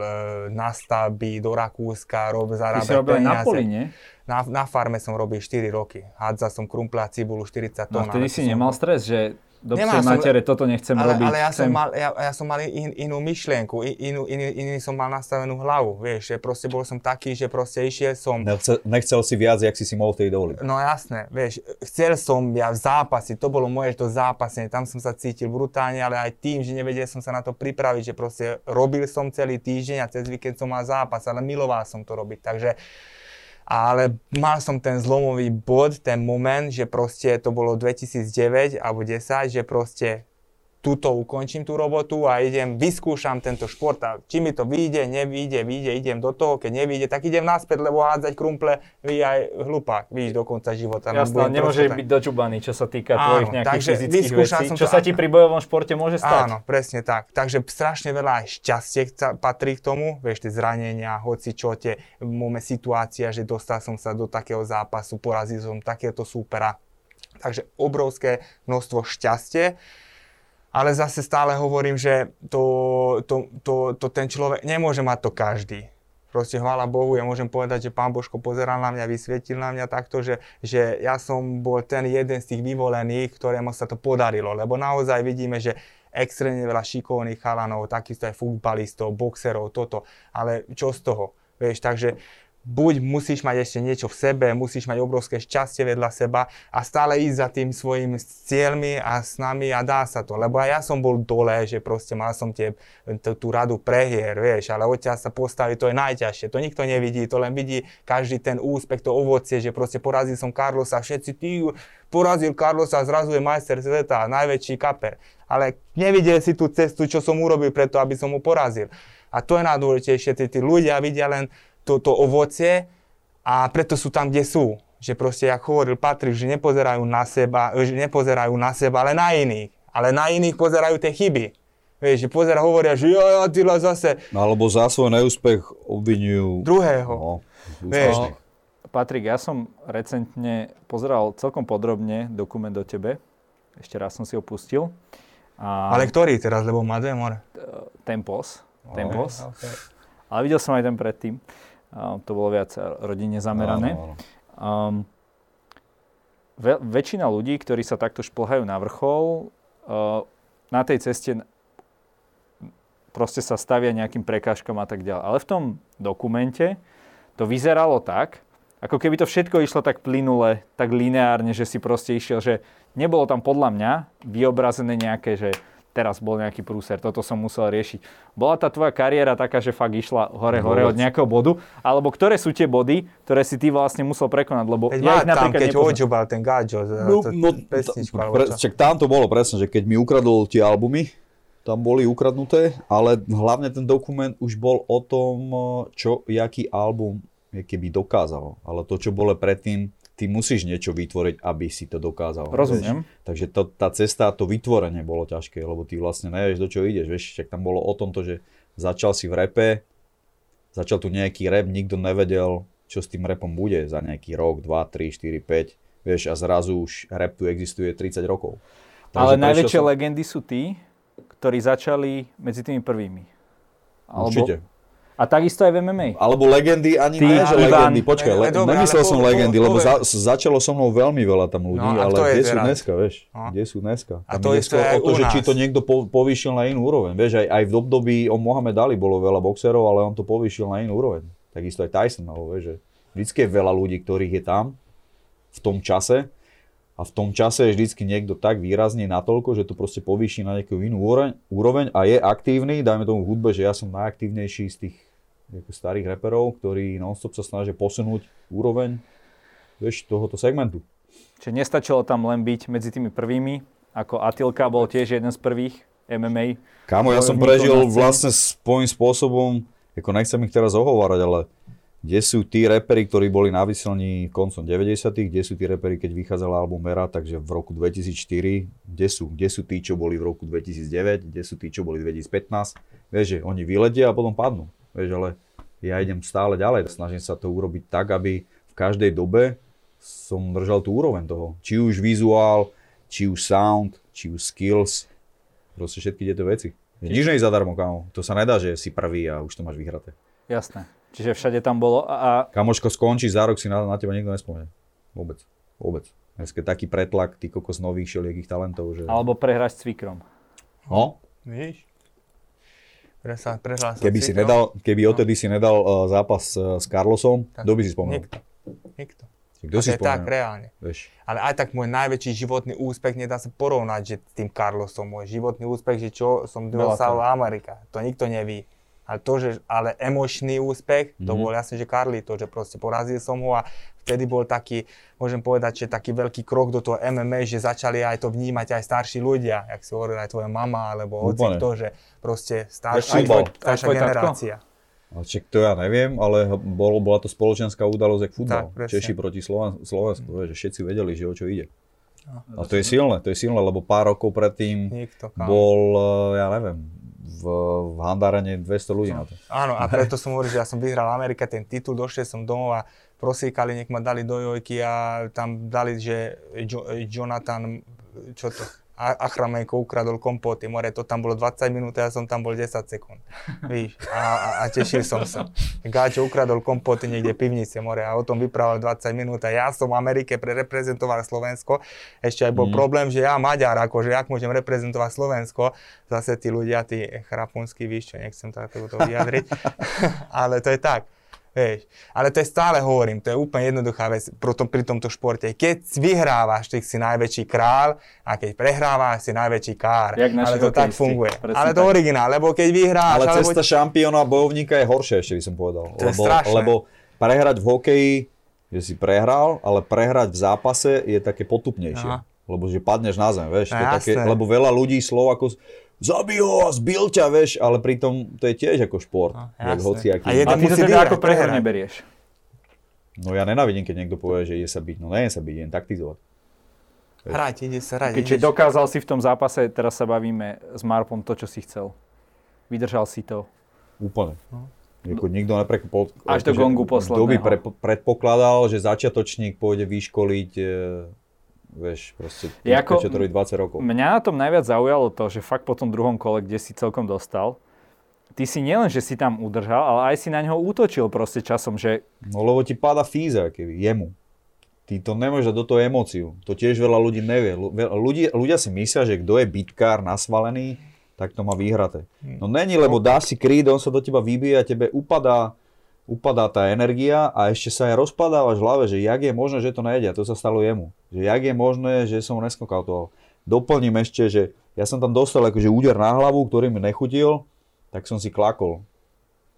na stavby, do Rakúska, zarábať peniaze. Ty si robil na poli, nie? Na farme som robil 4 roky. Hádzal som krumpla, cibulu, 40 tón. No vtedy si nemal stres, že dobre matere, toto nechcem robiť. Ale ja som mal, ja som mal inú myšlienku, iný som mal nastavenú hlavu, vieš, že proste bol som taký, že proste išiel som... Nechcel si viac, jak si si mohol tej dovoliť. No jasné, vieš, chcel som ja zápasiť, to bolo moje to zápasenie, tam som sa cítil brutálne, ale aj tým, že nevedel som sa na to pripraviť, že proste robil som celý týždeň a cez víkend som mal zápas, ale miloval som to robiť, takže... Ale mal som ten zlomový bod, ten moment, že proste to bolo 2009 alebo 10, že proste túto ukončím tú robotu a idem, vyskúšam tento šport a či mi to vyjde, nevyjde, idem do toho, keď nevyjde, tak idem naspäť, lebo hádzať krumple vy aj hlupák, vidíš, do konca života. Jasné, nemôžeš byť dočubaný, čo sa týka tvojich nejakých fyzických vecí, čo sa ti pri bojovom športe môže stať. Áno, presne tak. Takže strašne veľa aj šťastie patrí k tomu, vieš, tie zranenia, hocičo, tie moje situácia, že dostal som sa do takého zápasu, porazil som takéto súpera. Takže obrovské množstvo šťastie. Ale zase stále hovorím, že to ten človek, nemôže mať to každý. Proste hvala Bohu, ja môžem povedať, že Pán Božko pozeral na mňa, vysvietil na mňa takto, že ja som bol ten jeden z tých vyvolených, ktorému sa to podarilo. Lebo naozaj vidíme, že extrémne veľa šikovných chalanov, takisto aj futbalistov, boxerov, toto. Ale čo z toho? Vieš, takže... Buď musíš mať ešte niečo v sebe, musíš mať obrovské šťastie vedľa seba a stále ísť za tým svojim cieľmi a snami a dá sa to. Lebo aj ja som bol dole, že proste mal som tú radu prehier, vieš, ale odtiaľ sa postaviť, to je najťažšie, to nikto nevidí, to len vidí každý ten úspech, to ovocie, že proste porazil som Karlosa, všetci porazil Karlosa, zrazu je majster sveta, najväčší kaper. Ale nevidel si tú cestu, čo som urobil preto, aby som ho porazil. A to je najdôležitejšie, tí ľudia vidia len toto ovocie a preto sú tam, kde sú. Že proste, jak hovoril Patrik, že nepozerajú na seba, ale na iných. Ale na iných pozerajú tie chyby. Vieš, že hovoria, že Attila zase... No, alebo za svoj neúspech obvinujú... Druhého. No, vieš. Patrik, ja som recentne pozeral celkom podrobne dokument o tebe. Ešte raz som si ho pustil. A... Ale ktorý teraz, lebo má dve more? Tempos. Okay. Ale videl som aj ten predtým. To bolo viac rodine zamerané. Áno. Väčšina ľudí, ktorí sa takto šplhajú na vrchol, na tej ceste proste sa stavia nejakým prekážkom a tak ďalej. Ale v tom dokumente to vyzeralo tak, ako keby to všetko išlo tak plynule, tak lineárne, že si proste išiel, že nebolo tam podľa mňa vyobrazené nejaké, že teraz bol nejaký prúser, toto som musel riešiť. Bola tá tvoja kariéra taká, že fakt išla hore od nejakého bodu? Alebo ktoré sú tie body, ktoré si ty vlastne musel prekonať? Lebo keď ja ich napríklad nepoznám. Keď odžubal ten Gáďo, pesničku. Tam to bolo presne, že keď mi ukradol tie albumy, tam boli ukradnuté, ale hlavne ten dokument už bol o tom, jaký album keby dokázal. Ale to, čo bolo predtým, ty musíš niečo vytvoriť, aby si to dokázal. Rozumiem. Vieš? Takže tá cesta, to vytvorenie bolo ťažké, lebo ty vlastne nevieš, do čo ideš, vieš, však tam bolo o tomto, že začal si v repe, začal tu nejaký rap, nikto nevedel, čo s tým repom bude za nejaký rok, 2, 3, 4, 5, vieš, a zrazu už rap tu existuje 30 rokov. Takže ale najväčšie legendy sú tí, ktorí začali medzi tými prvými. Alebo... Určite. A takisto aj v MMA. Alebo legendy, ani ne, že legendy. Počkaj, nemyslel som legendy, lebo začalo so mnou veľmi veľa tam ľudí, no, ale kde sú dneska, vieš? Kde sú dneska? Tam je skôr o to, že či to niekto povýšil na inú úroveň. Vieš, aj v období o Muhammad Ali bolo veľa boxerov, ale on to povýšil na inú úroveň. Takisto aj Tyson, alebo vieš, že vždycky je veľa ľudí, ktorých je tam, v tom čase. A v tom čase je vždycky niekto tak výrazne natoľko, že to proste povýši na nejakú inú úroveň a je aktívny, dajme tomu v hudbe, že ja som najaktívnejší z tých starých reperov, ktorí non-stop sa snažia posunúť úroveň, vieš, tohoto segmentu. Čiže nestačilo tam len byť medzi tými prvými, ako Attilka bol tiež jeden z prvých MMA. Kámo, ja som prežil vlastne svojím spôsobom, ako nechcem ich teraz ohovárať, ale... Kde sú tí reperi, ktorí boli na vysielni koncom 90-tých, kde sú tí reperi, keď vychádzala album Era, takže v roku 2004, kde sú tí, čo boli v roku 2009, kde sú tí, čo boli 2015, vieš, že oni vyledia a potom padnú, vieš, ale ja idem stále ďalej, snažím sa to urobiť tak, aby v každej dobe som držal tú úroveň toho, či už vizuál, či už sound, či už skills, proste všetky tieto veci. Nič nie je zadarmo, kámo, to sa nedá, že si prvý a už to máš vyhraté. Jasné. Čiže všade tam bolo a... Kamoško, skončí, za rok si na teba nikto nespomne. Vôbec. Dneska taký pretlak, ty kokos nových šeliekých talentov, že... Alebo prehráš s Cvikrom. No. Víš? Prehráš s Cvikrom. Keby odtedy si nedal zápas s Karlosom, kto by si spomenul? Nikto. Kto si spomenul? Tak, reálne. Vieš. Ale aj tak môj najväčší životný úspech nedá sa porovnať že s tým Karlosom. Môj životný úspech, že čo som dosahol Amerika. To nikto neví. Ale to, že ale emočný úspech, to bol jasne, že Karli, to, že proste porazil som ho a vtedy bol taký, môžem povedať, že taký veľký krok do toho MMA, že začali aj to vnímať aj starší ľudia, jak si hovoril aj tvoja mama, alebo otec, to, že proste staršia generácia. A čiže to ja neviem, ale bola to spoločenská udalosť, jak futbal. Tak, Češi proti Slovensku, že všetci vedeli, že o čo ide. A to je silné, lebo pár rokov predtým bol, ja neviem, v handárene 200 ľudí na to. Áno, a preto som hovoril, že ja som vyhral Amerika ten titul, došiel som domov a prosíkali, nech ma dali do jojky a tam dali, že Jonathan, čo to, Achramenko ukradol kompoty, more, to tam bolo 20 minút a ja som tam bol 10 sekúnd, víš, a tešil som sa. Gáčo ukradol kompoty niekde v pivnice, more, a o tom vyprával 20 minút a ja som v Amerike reprezentoval Slovensko, ešte aj bol problém, že ja Maďar, akože jak môžem reprezentovať Slovensko, zase tí ľudia, tí chrapunskí, víš čo, nechcem to vyjadriť, ale to je tak. Vieš, ale to je stále hovorím, to je úplne jednoduchá vec pri tomto športe. Keď vyhrávaš, ty si najväčší král a keď prehrávaš, si najväčší kár. Ale to tak funguje. Ale to originál, lebo keď vyhráš... Ale cesta šampióna a bojovníka je horšia, ešte by som povedal. To je strašné. Lebo prehrať v hokeji, že si prehral, ale prehrať v zápase je také potupnejšie. Aha. Lebo že padneš na zem, vieš. To je také, lebo veľa ľudí Slovákov... Zabij ho, zbil ťa, vieš, ale pritom to je tiež ako šport. A ty to teda ako prehru neberieš? No ja nenávidím, keď niekto povie, že ide sa byť. No nie sa byť, jen taktizovať. Hrať, ide sa hrať. Keďže dokázal si v tom zápase, teraz sa bavíme s Marpom to, čo si chcel. Vydržal si to. Úplne. Nikto neprekopol. Až do gongu posledného. Kto by predpokladal, že začiatočník pôjde vyškoliť... Vieš, proste, čo to robí 20 rokov. Mňa na tom najviac zaujalo to, že fakt po tom druhom kole, kde si celkom dostal, ty si nielen, že si tam udržal, ale aj si na ňoho útočil proste časom, že... No lebo ti páda fíza, keby, jemu. Ty to nemôžeš dať do toho emóciu. To tiež veľa ľudí nevie. Ľudia si myslia, že kto je bitkár nasvalený, tak to má výhraté. No není, lebo dáš si kryt, on sa do teba vybije a tebe upadá tá energia a ešte sa aj rozpadávaš v hlave, že jak je možné, že to nejedia. To sa stalo jemu. Že jak je možné, že som neskokautoval. Doplním ešte, že ja som tam dostal akože úder na hlavu, ktorý mi nechutil, tak som si klakol.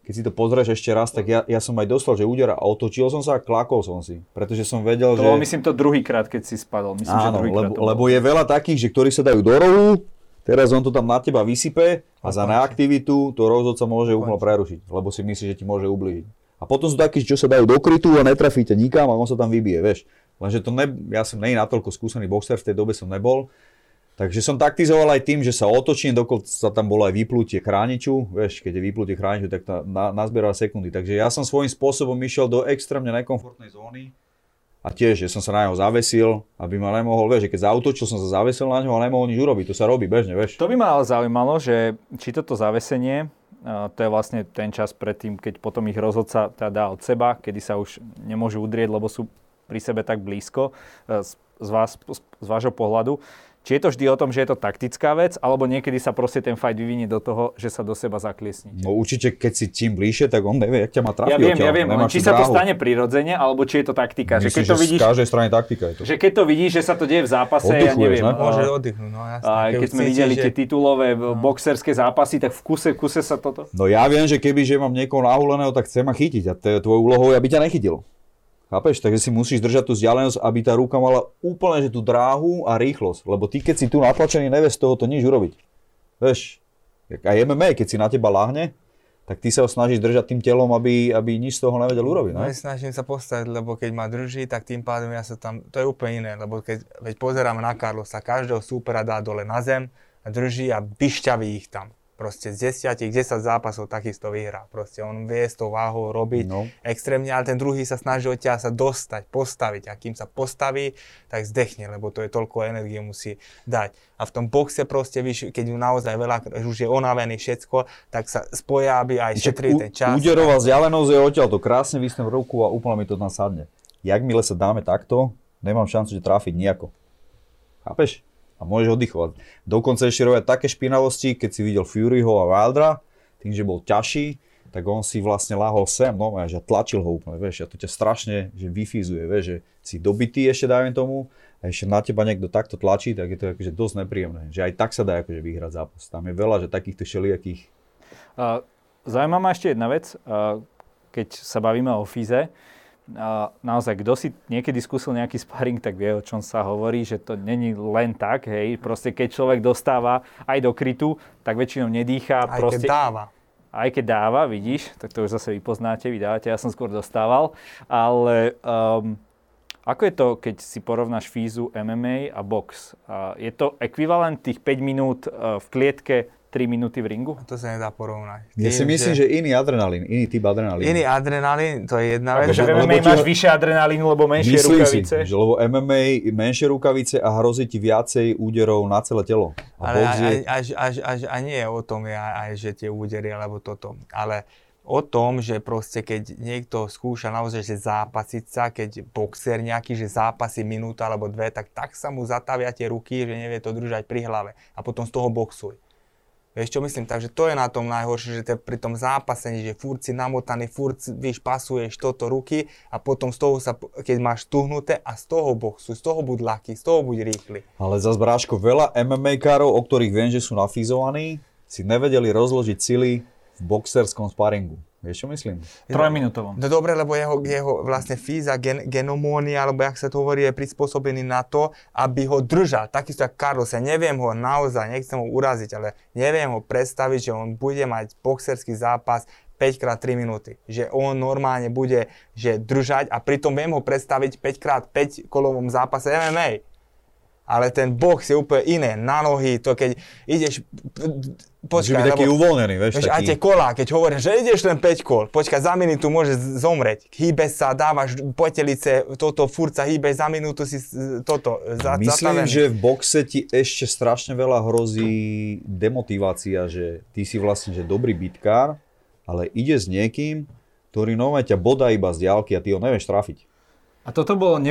Keď si to pozrieš ešte raz, tak ja som aj dostal, že úder a otočil som sa a klakol som si. Pretože som vedel, že... To myslím to druhýkrát, keď si spadol. Myslím, áno, že lebo je veľa takých, že ktorí sa dajú do rohu, teraz on to tam na teba vysype a za neaktivitu to rozhodca môže úplne prerušiť, lebo si myslí, že ti môže ublížiť. A potom sú takí, čo sa dajú do krytu a netrafí ťa nikam a on sa tam vybije, vieš. Lenže to ja som nie natoľko skúsený boxer, v tej dobe som nebol. Takže som taktizoval aj tým, že sa otočím, dokonca tam bolo aj vyplutie chrániču, vieš, keď je vyplutie chrániču, tak nazbieral sekundy. Takže ja som svojím spôsobom išiel do extrémne nekomfortnej zóny A tiež, že som sa na neho zavesil, aby ma nemohol, vieš, že keď zaútočil, som sa zavesil na neho a nemohol nič urobiť, to sa robí bežne, vieš. To by ma ale zaujímalo, že či toto zavesenie, to je vlastne ten čas predtým, keď potom ich rozhodca teda dá od seba, kedy sa už nemôžu udrieť, lebo sú pri sebe tak blízko z vášho pohľadu. Či je to vždy o tom, že je to taktická vec, alebo niekedy sa proste ten fight vyvinie do toho, že sa do seba zakliesnite? No určite, keď si tým bližšie, tak on nevie, jak ťa má trafiť. Ja viem, či sa to stane prirodzene, alebo či je to taktika. Myslím, že z každej strany taktika je to. Že keď to vidíš, že sa to deje v zápase, ja neviem. Ne? Môže oddychnúť, no jasné. A keď sme videli tie titulové boxerské zápasy, tak v kuse sa toto... No ja viem, že keby že mám niekoho nahuleného, tak chce ma chytiť a tvojou úlohou je, aby ťa nechytil. Chápeš? Takže si musíš držať tú vzdialenosť, aby tá ruka mala úplne že tú dráhu a rýchlosť. Lebo ty, keď si tu natlačený, nevieš z toho to nič urobiť. Vieš, aj MMA, keď si na teba ľahne, tak ty sa ho snažíš držať tým telom, aby nič z toho nevedel urobiť. Ne? No, snažím sa postaviť, lebo keď ma drží, tak tým pádom ja sa tam... To je úplne iné, lebo keď pozerám na Karlosa, každého súpera dá dole na zem, drží a vyšťaví ich tam. Proste z 10 zápasov takisto vyhrá. Proste on vie s tou váhou robiť extrémne, ale ten druhý sa snaží od ťa sa dostať, postaviť. A kým sa postaví, tak zdechne, lebo to je toľko energie musí dať. A v tom boxe proste, keď ju naozaj veľa, už je onavený všetko, tak sa spoja, aby aj šetrí ten čas. Úderová vzdialenosť je odtiaľ, to krásne vysnem ruku a úplne mi to nasadne. Jak mile sa dáme takto, nemám šancu, že trafiť nejako. Chápeš? A môžeš oddychovať. Dokonca ešte robia také špinavosti, keď si videl Furyho a Wildera, tým, že bol ťažší, tak on si vlastne láhol sem, no a že tlačil ho úplne, vieš, a to ťa strašne že vyfizuje, vieš, že si dobitý ešte dajme tomu a ešte na teba niekto takto tlačí, tak je to akože dosť nepríjemné, že aj tak sa dá akože vyhrať zápas. Tam je veľa, že takýchto šelijakých. Zaujímavá ma ešte jedna vec, keď sa bavíme o fyze. Naozaj, kto si niekedy skúsil nejaký sparing, tak vie, o čom sa hovorí, že to není len tak, hej, proste keď človek dostáva aj do krytu, tak väčšinou nedýchá. Aj proste, keď dáva. Aj keď dáva, vidíš, tak to už zase vy poznáte, vy dávate, ja som skôr dostával, ale ako je to, keď si porovnáš fízu MMA a box? Je to ekvivalent tých 5 minút v klietke, 3 minúty v ringu? To sa nedá porovnať. Ja si myslím, že iný adrenalín, iný typ adrenalínu. Iný adrenalín, to je jedna vec. Že MMA máš vyššie adrenalínu, lebo menšie rukavice. Myslím si, že lebo MMA menšie rukavice a hrozí ti viacej úderov na celé telo. A ale a nie je o tom, aj že tie údery alebo toto. Ale o tom, že proste keď niekto skúša naozaj že zápasiť sa, keď boxer nejaký, že zápasí minúta alebo dve, tak sa mu zatavia tie ruky, že nevie to držať pri hlave. A potom z toho boxuje. Vieš čo myslím, takže to je na tom najhoršie, že pri tom zápasení, že furt si namotaný, furt víš, pasuješ toto ruky a potom z toho sa, keď máš tuhnuté a z toho boxu, z toho buď ľahký, z toho buď rýchly. Ale zas bráško, veľa MMA-károv, o ktorých viem, že sú nafizovaní, si nevedeli rozložiť sily v boxerskom sparingu. Vieš čo myslím? 3-minútovom. No dobre, lebo jeho vlastne fíza, genomónia, alebo jak sa to hovorí, je prispôsobený na to, aby ho držal. Takisto jak Karlos, ja neviem ho naozaj, nechcem ho uraziť, ale neviem ho predstaviť, že on bude mať boxerský zápas 5x3 minúty. Že on normálne bude že držať a pritom viem ho predstaviť 5x5 kolovom zápase MMA. Ale ten box je úplne iné, na nohy, to keď ideš, počkaj, byť taký uvoľnený, vieš, taký... A tie kolá, keď hovoríš, že ideš len 5 kol, počkaj, za minútu môžeš zomreť, hýbeš sa, dávaš potelice, toto, furt sa hýbeš, za minútu si toto, zatavený. Myslím, že v boxe ti ešte strašne veľa hrozí demotivácia, že ty si vlastne že dobrý bitkár, ale ideš s niekým, ktorý nové ťa bodá iba z diaľky a ty ho nevieš trafiť. A toto bolo,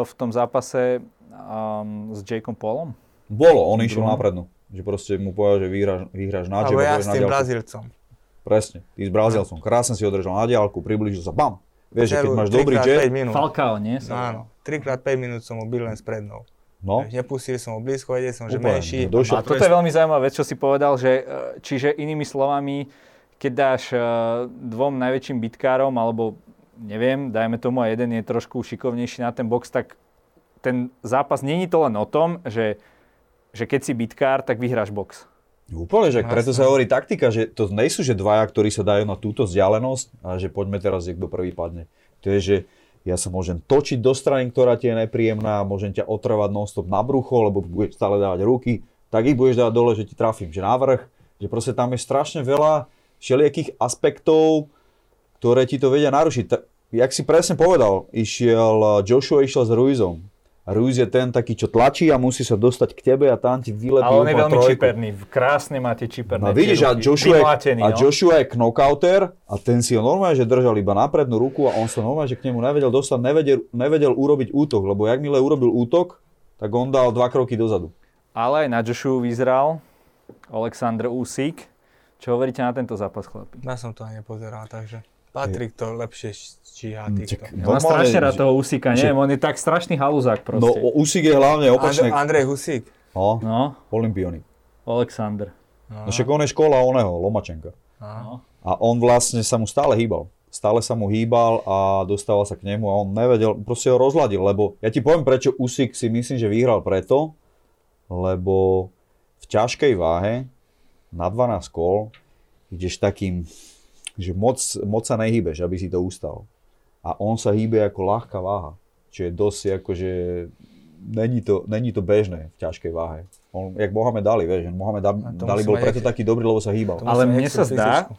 v tom zápase... s Jakeom Paulom? Bolo, on išiel na prednú. Že proste mu povedal, že vyhráš na džeb. Alebo ja s tým Brazílcom. Presne, ty s Brazílcom. Krásne si ho držal na diaľku, priblížil sa, bam! Vieš, že keď máš dobrý džeb... Falcao, nie? Áno, 3x5 minút som ho byl len s prednou. No. Nepustil som ho blízko, vedel som, že menší. A toto je veľmi zaujímavá vec, čo si povedal, že čiže inými slovami, keď dáš dvom najväčším bitkárom, alebo neviem, dajme tomu a jeden je trošku šikovnejší na ten box, tak ten zápas nie je to len o tom, že keď si bitkár, tak vyhráš box. Úplne, že preto sa hovorí taktika, že to nie sú že dvaja, ktorí sa dajú na túto vzdialenosť a že poďme teraz, kto prvý padne. To je, že ja sa môžem točiť do strany, ktorá ti je nepríjemná, môžem ťa otrvať non-stop na brucho, lebo budeš stále dávať ruky, tak ich budeš dávať dole, že ti trafím, že navrch, že proste tam je strašne veľa všelijakých aspektov, ktoré ti to vedia narušiť. Jak si presne povedal, Joshua išiel s Ruizom. Ruiz je ten taký, čo tlačí a musí sa dostať k tebe a tam ti vylepí úplne trojku. Ale on je veľmi čiperný, krásne máte čiperné. No vidíš, a Joshua je knockouter a ten si ho normálne, že držal iba na prednú ruku a on sa normálne, že k nemu nevedel dostať, nevedel urobiť útok, lebo jak milé urobil útok, tak on dal 2 kroky dozadu. Ale aj na Joshua vyzeral Oleksandr Usyk. Čo hovoríte na tento zápas, chlapi? Ja som to ani nepozeral, takže Patrik to lepšie stíha týchto. On má strašne rád toho Usyka, nie? On je tak strašný halúzák proste. No Usyk je hlavne opačný. Andrej Usyk. No. Olympionik. Oleksandr. No však on je škola oného, Lomačenka. No. A on vlastne sa mu stále hýbal. Stále sa mu hýbal a dostával sa k nemu a on nevedel, proste ho rozladil, lebo ja ti poviem, prečo Usyk si myslím, že vyhral preto, lebo v ťažkej váhe na 12 kol ideš takým, že moc sa nehýbeš, aby si to ustal. A on sa hýbe ako ľahká váha, čo je dosť akože, není to bežné v ťažkej váhe. On, jak Muhammad Ali, vieš, Muhammad Ali bol preto taký dobrý, lebo sa hýbal. Ale mne sa zdá,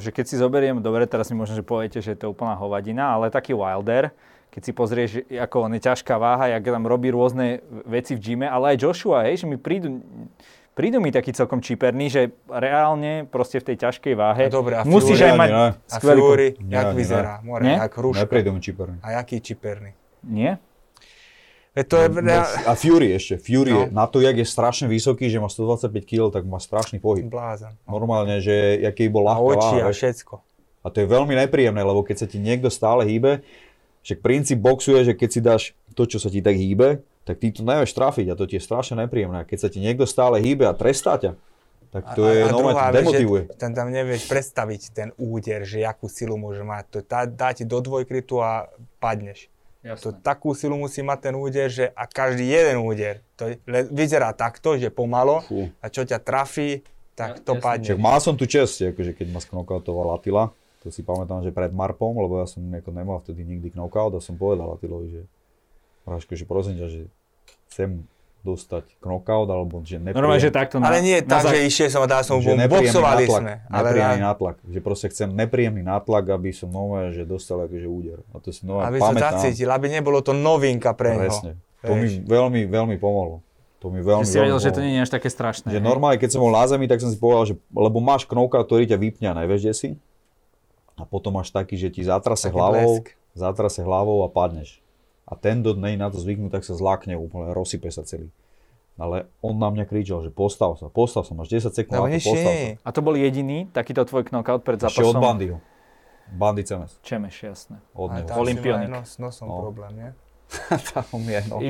že keď si zoberiem, dobre, teraz mi možno, že poviete, že je to úplná hovadina, ale taký Wilder, keď si pozrieš, ako on je ťažká váha, jak tam robí rôzne veci v gyme, ale aj Joshua, hej, že mi prídu mi taký celkom čiperný, že reálne proste v tej ťažkej váhe musíš aj mať skvelý... A Fury, jak vyzerá? More, jak rúška. Neprídu mi čiperný. A jaký čiperný? Nie? A Fury ešte. Fury no. Na to, jak je strašne vysoký, že má 125 kg, tak má strašný pohyb. Blázan. Normálne, že jaký bol ľahká váha. A oči a všetko. A to je veľmi nepríjemné, lebo keď sa ti niekto stále hýbe, však princíp boxu je, že keď si dáš to, čo sa ti tak hýbe, tak ty to nevieš trafiť a to ti je strašne nepríjemné. Keď sa ti niekto stále hýbe a trestá ťa, tak to je normálne, to demotivuje. Ten tam nevieš predstaviť ten úder, že jakú silu môže mať. To dá ti do dvojkrytu a padneš. Jasne. To takú silu musí mať ten úder, že a každý jeden úder. To vyzerá takto, že pomalo a čo ťa trafí, tak to padneš. Mal som tu čest, akože keď ma sknokautoval Attila, to si pamätám, že pred Marpom, lebo ja som nemal vtedy nikdy knockout a som povedal Attilovi, že Raško, že prosím ťa, že chcem dostať knockout, alebo že nepríjem. Normálne, že takto. Ale nie tak, že išiel som a dal som boxovali nátlak, sme. Nepríjemný nátlak. Že proste chcem nepríjemný nátlak, aby som nové, že dostal akože úder. A to si nové aby pamätám. Aby som zacítil, aby nebolo to novinka pre neho. Presne. To mi veľmi, veľmi pomohlo. Že si vedel, že to nie je až také strašné. Že normálne, keď som bol na zemi, tak som si povedal, že lebo máš knockout, ktorý ťa vypňa, nevieš, kde si. A potom máš taký, že ti zatrase hlavou a padneš. A ten, kto nie na to zvyknú, tak sa zlákne úplne, rozsype sa celý. Ale on na mňa kričal, že postav sa, máš 10 sekúnd, ale postav sa. A to bol jediný takýto tvoj knockout pred zápasom? Ešte od Bandyho. Bandy Čemeš. Čemeš, jasné. Od neho. Olympionik. Tam si nosom problém, nie?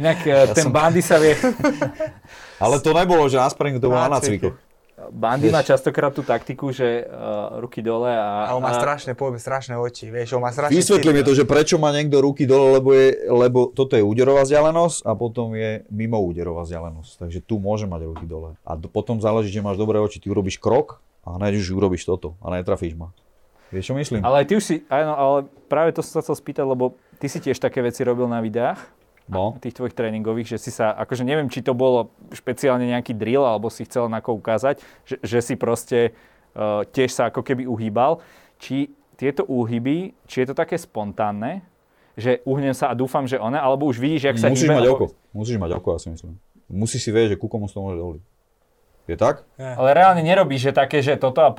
Inak ten Bandy sa vie. Ale to nebolo, že na sparingu to bolo na cvikoch. Bandy má častokrát tú taktiku, že ruky dole a on má strašné oči, vieš, on má strašné... Vysvetlím to, že prečo má niekto ruky dole, lebo toto je úderová vzdialenosť a potom je mimo úderová vzdialenosť, takže tu môže mať ruky dole. A potom záleží, že máš dobré oči, ty urobíš krok a hneď už urobíš toto a netrafíš ma. Vieš, čo myslím? Ale ty už si, áno, ale práve to som sa chcel spýtať, lebo ty si tiež také veci robil na videách. No. Tých tvojich tréningových, že si sa, akože neviem, či to bolo špeciálne nejaký drill, alebo si chcel ako ukázať, že si proste tiež sa ako keby uhýbal. Či tieto úhyby, či je to také spontánne, že uhnem sa a dúfam, že ona, alebo už vidíš, jak sa hýbe. Musíš mať oko, ja si myslím. Musíš si vedieť, že ku komu to môže dovoliť. Je tak? Yeah. Ale reálne nerobíš, že také, že toto a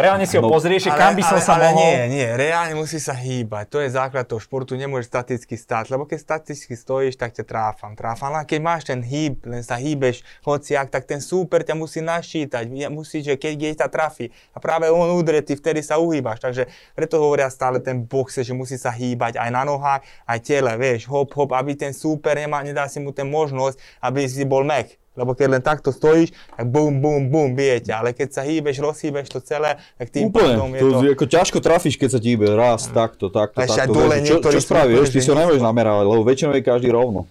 reálne si ho pozrieš, že kam by som sa mohol... Ale nie, reálne musí sa hýbať. To je základ toho športu, nemôžeš staticky stáť, lebo keď staticky stojíš, tak ťa tráfam. Ale keď máš ten hýb, len sa hýbeš hociak, tak ten súper ťa musí našítať, musí, že keď ťa trafí. A práve on udrie, ty vtedy sa uhýbaš. Takže preto hovoria stále ten boxe, že musí sa hýbať aj na nohách, aj tele, vieš, hop, aby ten súper nedá si mu ten možnosť, aby si bol mech. Lebo keď len takto stojíš, tak bum, bije ťa. Ale keď sa hýbeš, rozhýbeš to celé, tak tým pádom je to... Úplne, to ťažko trafíš, keď sa ti hýbe. Raz, takto. Čo spravíš? Ty si ho nevieš namerávať, lebo väčšinou je každý rovno.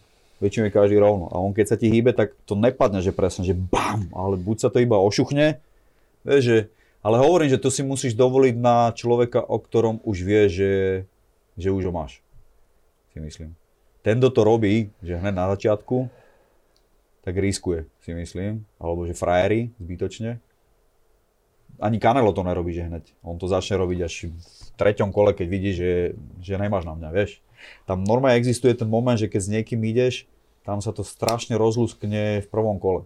A on keď sa ti hýbe, tak to nepadne, že presne, že bam, ale buď sa to iba ošuchne, vieš, že... Ale hovorím, že to si musíš dovoliť na človeka, o ktorom už vieš, že už ho máš. Si myslím. Ten, kto to robí, že hneď na začiatku, tak riskuje, si myslím, alebo že frajeri zbytočne. ani Canelo to nerobí, že hneď. On to začne robiť až v treťom kole, keď vidí, že nemáš na mňa, vieš. Tam normálne existuje ten moment, že keď s niekým ideš, tam sa to strašne rozlúskne v prvom kole.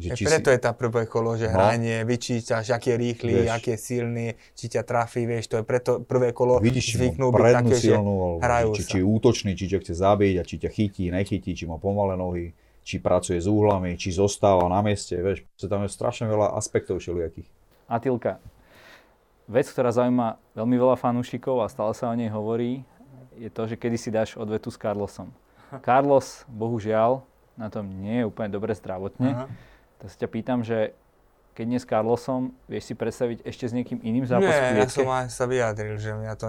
Preto je tá prvé kolo, že hranie, vyčítaš, aký je rýchly, aký je silný, či ťa trafí, vieš, to je preto prvé kolo zvyknú byť také, silnú, že hrajú či, sa. Či útočný, či ťa chce zabiť a či ťa chytí, nechytí, či má pomalé nohy, či pracuje s úhlami, či zostáva na mieste, vieš, tam je strašne veľa aspektov všelijakých. Atilka, vec, ktorá zaujíma veľmi veľa fanúšikov a stále sa o nej hovorí, je to, že kedy si dáš odvetu s Karlosom. Karlos, bohužiaľ, na tom nie je úplne dobre zdravotne. Aha. Tak sa ťa pýtam, že keď nie s Karlosom, vieš si predstaviť ešte s niekým iným zápas v klietke? Nie, ja som sa vyjadril, že mňa to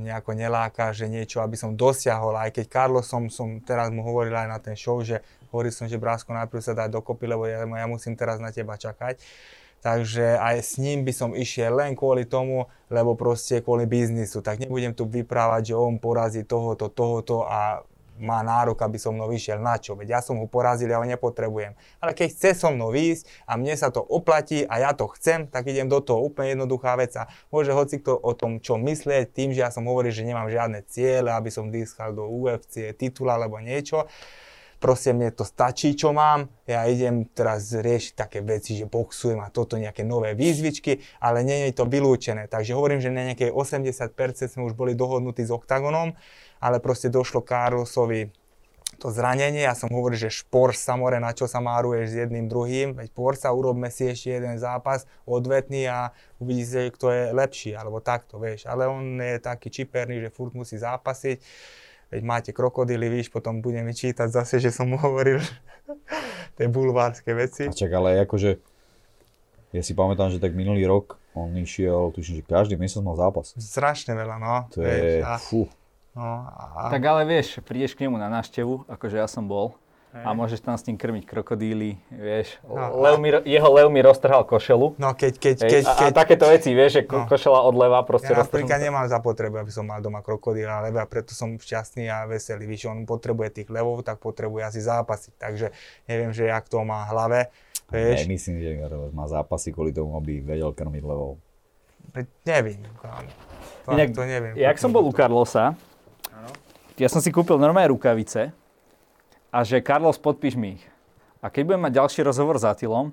nejako neláka, že niečo, aby som dosiahol. Aj keď Karlosom som teraz mu hovoril aj na ten show, že hovoril som, že Brásko najprv sa dá dokopy, lebo ja musím teraz na teba čakať. Takže aj s ním by som išiel len kvôli tomu, lebo proste kvôli biznisu. Tak nebudem tu vyprávať, že on porazí tohoto a má nárok, aby so mnou vyšiel. Na čo? Veď ja som ho porazil, ja ho nepotrebujem. Ale keď chce so mnou ísť a mne sa to oplatí a ja to chcem, tak idem do toho. Úplne jednoduchá vec a môže hocikto o tom čo myslieť, tým, že ja som hovoril, že nemám žiadne ciele, aby som získal do UFC titul alebo niečo. Proste mne to stačí, čo mám. Ja idem teraz riešiť také veci, že boxujem a toto nejaké nové výzvičky, ale nie je to vylúčené. Takže hovorím, že na nejakej 80% sme už boli dohodnutí s Octagonom, ale proste došlo Karlosovi to zranenie. Ja som hovoril, že špor samore, na čo sa máruješ s jedným druhým, veď por sa urobme si ešte jeden zápas odvetný a uvidí sa, kto je lepší, alebo takto, vieš. Ale on je taký čiperný, že furt musí zápasiť. Veď máte krokodily, víš, potom budeme čítať zase, že som mu hovoril tie bulvárske veci. Čak, ale akože, ja si pamätám, že tak minulý rok on išiel, tuším, že každý mesiac mal zápas. Strašne veľa, no. To vieš, je, Tak ale vieš, prídeš k nemu na návštevu, akože ja som bol, a môžeš tam s ním krmiť krokodíly, vieš. No, jeho Leo mi roztrhal košelu. No keď a takéto veci, vieš, že košela od leva proste roztrhnutá. Ja napríklad nemám zapotrebu, aby som mal doma krokodíla leva, preto som šťastný a veselý. Víš, on potrebuje tých levov, tak potrebuje asi zápasiť. Takže neviem, že jak to má v hlave, vieš. Ne, myslím, že má zápasy kvôli tomu, aby vedel krmiť levov. Neviem. To neviem. Jak som bol u Karlosa, ja som si kúpil normálne rukavice, a že Karlos, podpíš mi ich. A keď budem mať ďalší rozhovor s Attilom,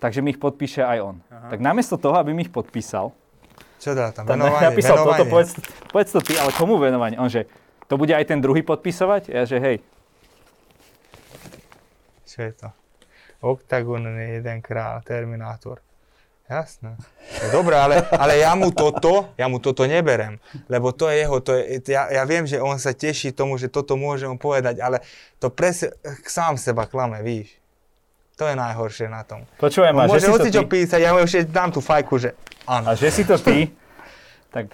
takže mi ich podpíše aj on. Aha. Tak namiesto toho, aby mi ich podpísal, čo dá tam? Venovanie? Napísal toto, povedz to ty, ale komu venovanie? On že, to bude aj ten druhý podpisovať? Ja že hej. Čo je to? Octagon je jeden král, Terminátor. Jasné. Dobre, ale ja mu toto neberem, lebo to je jeho, ja viem, že on sa teší tomu, že toto môže on povedať, ale to sám seba klame, víš. To je najhoršie na tom. Počujem, on môže hocičo písať, ja mu ešte dám tú fajku, že áno. A že si to ty, tak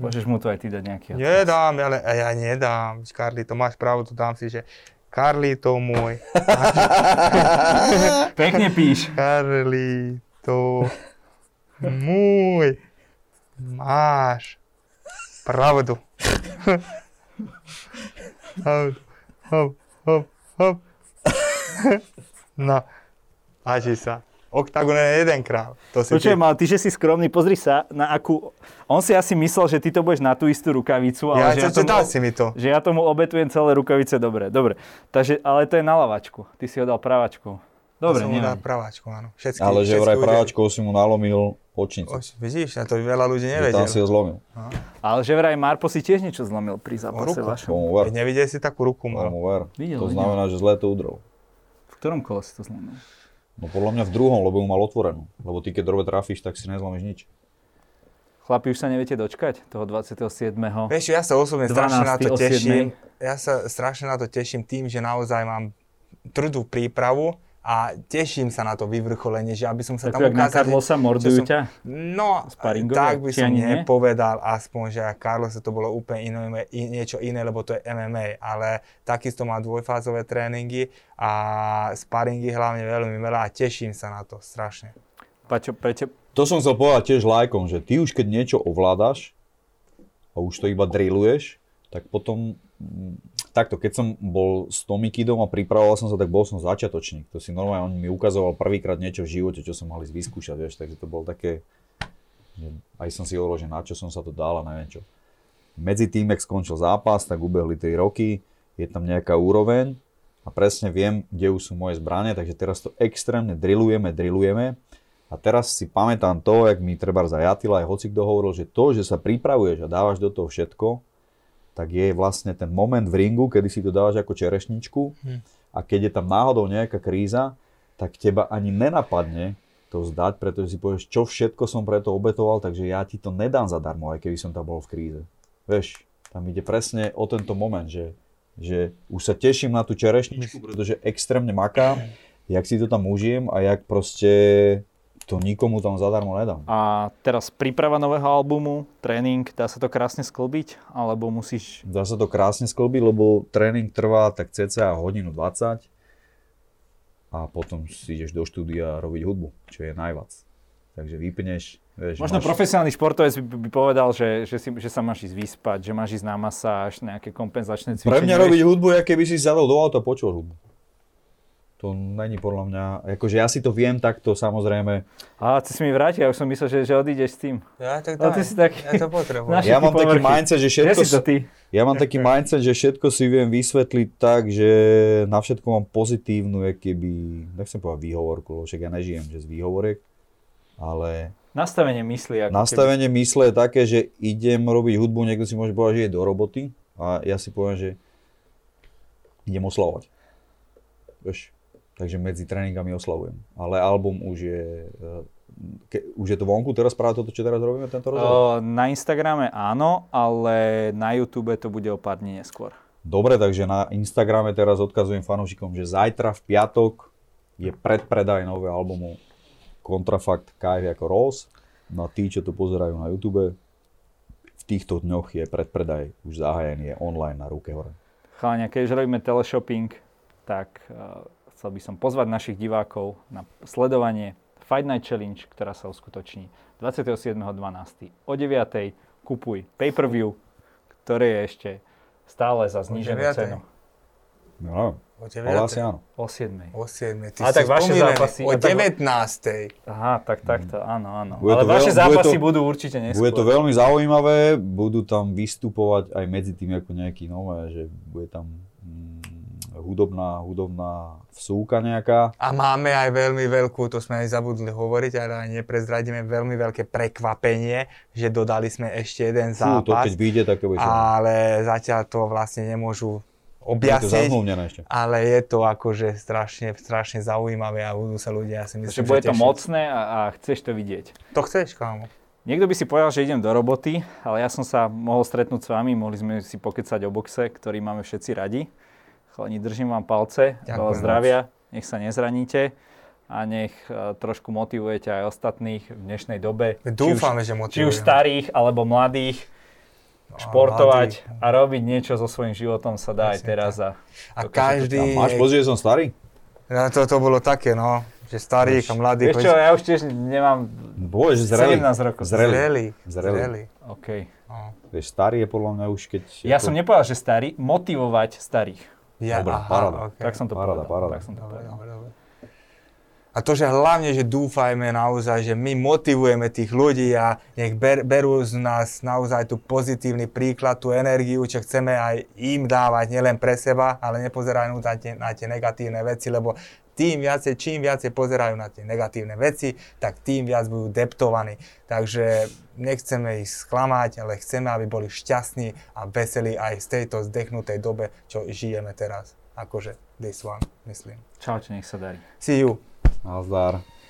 môžeš mu to aj ty dať nejaký odpust. Nedám, ale ja nedám, Karli, to máš pravdu, dám si, že Karli to môj. Pekne píš. Karli. To môj, máš pravdu. Hop. No, páči sa. Octagon je jeden král. Počujem, ale ty, že si skromný, pozri sa na akú... On si asi myslel, že ty to budeš na tú istú rukavicu, ale že ja tomu obetujem celé rukavice, dobre. Takže, ale to je na lavačku, ty si ho dal pravačku. Dobre, som mu dal praváčku, áno. Všetky, ale že vraj praváčkou si mu nalomil očnicu. Vidíš, a to veľa ľudí nevedel. Že tam si ho zlomil. Aha. Ale že vraj Marpo si tiež niečo zlomil pri zápase vašom. Nevidel si takú ruku mal. To znamená, že zle to udrel. V ktorom kole si to zlomil? No podľa mňa v druhom, lebo ju mal otvorenú. Lebo ty keď drobe trafíš, tak si nezlomíš nič. Chlapi, už sa neviete dočkať toho 27. Vieš, ja sa osobne strašne na to teším. Ja sa strašne na to teším tým, že naozaj mám tvrdú prípravu. A teším sa na to vyvrcholenie, že aby som sa tak tam ukázal... Tak jak na Karlosa mordujú ťa? No, tak by som nepovedal aspoň, že Karlosa to bolo úplne niečo iné, lebo to je MMA, ale takisto má dvojfázové tréningy a sparingy hlavne veľmi veľa a teším sa na to strašne. Pačo, to som chcel povedať tiež lajkom, že ty už keď niečo ovládaš a už to iba drilluješ, tak potom... Takto, keď som bol s Tomikidom a pripravoval som sa, tak bol som začiatočník. To si normálne, on mi ukazoval prvýkrát niečo v živote, čo som mal ísť vyskúšať, vieš, takže to bolo také, že aj som si hovoril, že na čo som sa to dal a neviem čo. Medzi tým, jak skončil zápas, tak ubehli 3 roky, je tam nejaká úroveň a presne viem, kde už sú moje zbrane, takže teraz to extrémne drillujeme. A teraz si pamätám to, jak mi trebárs aj Attila, aj hocikto hovoril, že to, že sa pripravuješ a dávaš do toho všetko, tak je vlastne ten moment v ringu, kedy si to dávaš ako čerešničku a keď je tam náhodou nejaká kríza, tak teba ani nenapadne to vzdať, pretože si povieš, čo všetko som preto obetoval, takže ja ti to nedám zadarmo, aj keby som tam bol v kríze. Vieš, tam ide presne o tento moment, že už sa teším na tú čerešničku, pretože extrémne makám, jak si to tam užijem a jak proste to nikomu tam zadarmo nedám. A teraz príprava nového albumu, tréning, dá sa to krásne sklbiť? Alebo musíš... Dá sa to krásne sklbiť, lebo tréning trvá tak cca hodinu 20 a potom si ideš do štúdia robiť hudbu, čo je najvac. Takže vypneš... Vieš, možno máš... profesionálny športovec by povedal, že sa máš ísť vyspať, že máš ísť na masáž, nejaké kompenzačné cvičenie. Pre mňa robiť hudbu, aké by si zadol do auta a počul hudbu. To není podľa mňa, akože ja si to viem takto samozrejme. A ty si mi vrátil, ja už som myslel, že odídeš s tým. Ja tak dávam, ja to potrebujem. Ja mám taký mindset, že všetko si viem vysvetliť tak, že na všetko mám pozitívnu, nechcem povedať výhovorku, lebo však ja nežijem že z výhovorek, ale... Nastavenie mysli. Nastavenie mysle je také, že idem robiť hudbu, niekto si môže povedať, že je do roboty a ja si poviem, že idem oslavovať. Vieš? Takže medzi tréningami oslavujem. Ale album už je... už je to vonku teraz práve toto, čo teraz robíme, tento rozhovor? Na Instagrame áno, ale na YouTube to bude o pár dní neskôr. Dobre, takže na Instagrame teraz odkazujem fanúšikom, že zajtra v piatok je predpredaj nového albumu Kontrafakt Fight Gym. No a tí, čo to pozerajú na YouTube, v týchto dňoch je predpredaj už zahájený, je online na ruke hore. Chalania, keďže robíme teleshopping, tak... Chcel by som pozvať našich divákov na sledovanie Fight Night Challenge, ktorá sa uskutoční 27.12. o 9.00. Kupuj pay-per-view, ktoré je ešte stále za zníženú cenu. No, o 9.00. O 7.00. O 7.00. Ty si spomínený o 19.00. Aha, tak takto, áno. Ale vaše zápasy budú určite neskôr. Bude to veľmi zaujímavé, budú tam vystupovať aj medzi tým ako nejaký nové, že bude tam... hudobná vsúka nejaká. A máme aj veľmi veľkú, to sme aj zabudli hovoriť, ale aj neprezradíme, veľmi veľké prekvapenie, že dodali sme ešte jeden zápas. To keď vyjde, tak to bude. Ale zatiaľ to vlastne nemôžu objasniť, je to ale je to akože strašne zaujímavé a budú sa ľudia, ja si myslím, že bude to mocné a chceš to vidieť. To chceš, kámo. Niekto by si povedal, že idem do roboty, ale ja som sa mohol stretnúť s vami, mohli sme si pokecať o boxe, ktorý máme všetci radi. Chalani, držím vám palce, veľa zdravia, nech sa nezraníte a nech trošku motivujete aj ostatných v dnešnej dobe. Dúfame, že motivujeme. Či už starých alebo mladých, športovať mladých. A robiť niečo so svojím životom sa dá aj teraz. A každý... Máš pocit, že som starý? No, to bolo také, no, že starých a mladých... Vieš čo, ja už tiež nemám 17 rokov. Zrelý. OK. Vieš, starý je podľa mňa už keď... Ja som nepovedal, že starý, motivovať starých. Ja, dobre, paráda. Okay. Tak som to povedal. A to, že hlavne, že dúfajme naozaj, že my motivujeme tých ľudí a nech berú z nás naozaj tú pozitívny príklad, tú energiu, čo chceme aj im dávať, nielen pre seba, ale nepozerajú na tie negatívne veci, lebo čím viacej pozerajú na tie negatívne veci, tak tým viac budú deptovaní. Takže nechceme ich sklamať, ale chceme, aby boli šťastní a veselí aj z tejto zdechnutej dobe, čo žijeme teraz. Akože this one, myslím. Čaute, nech sa darí. See you. Nazdar.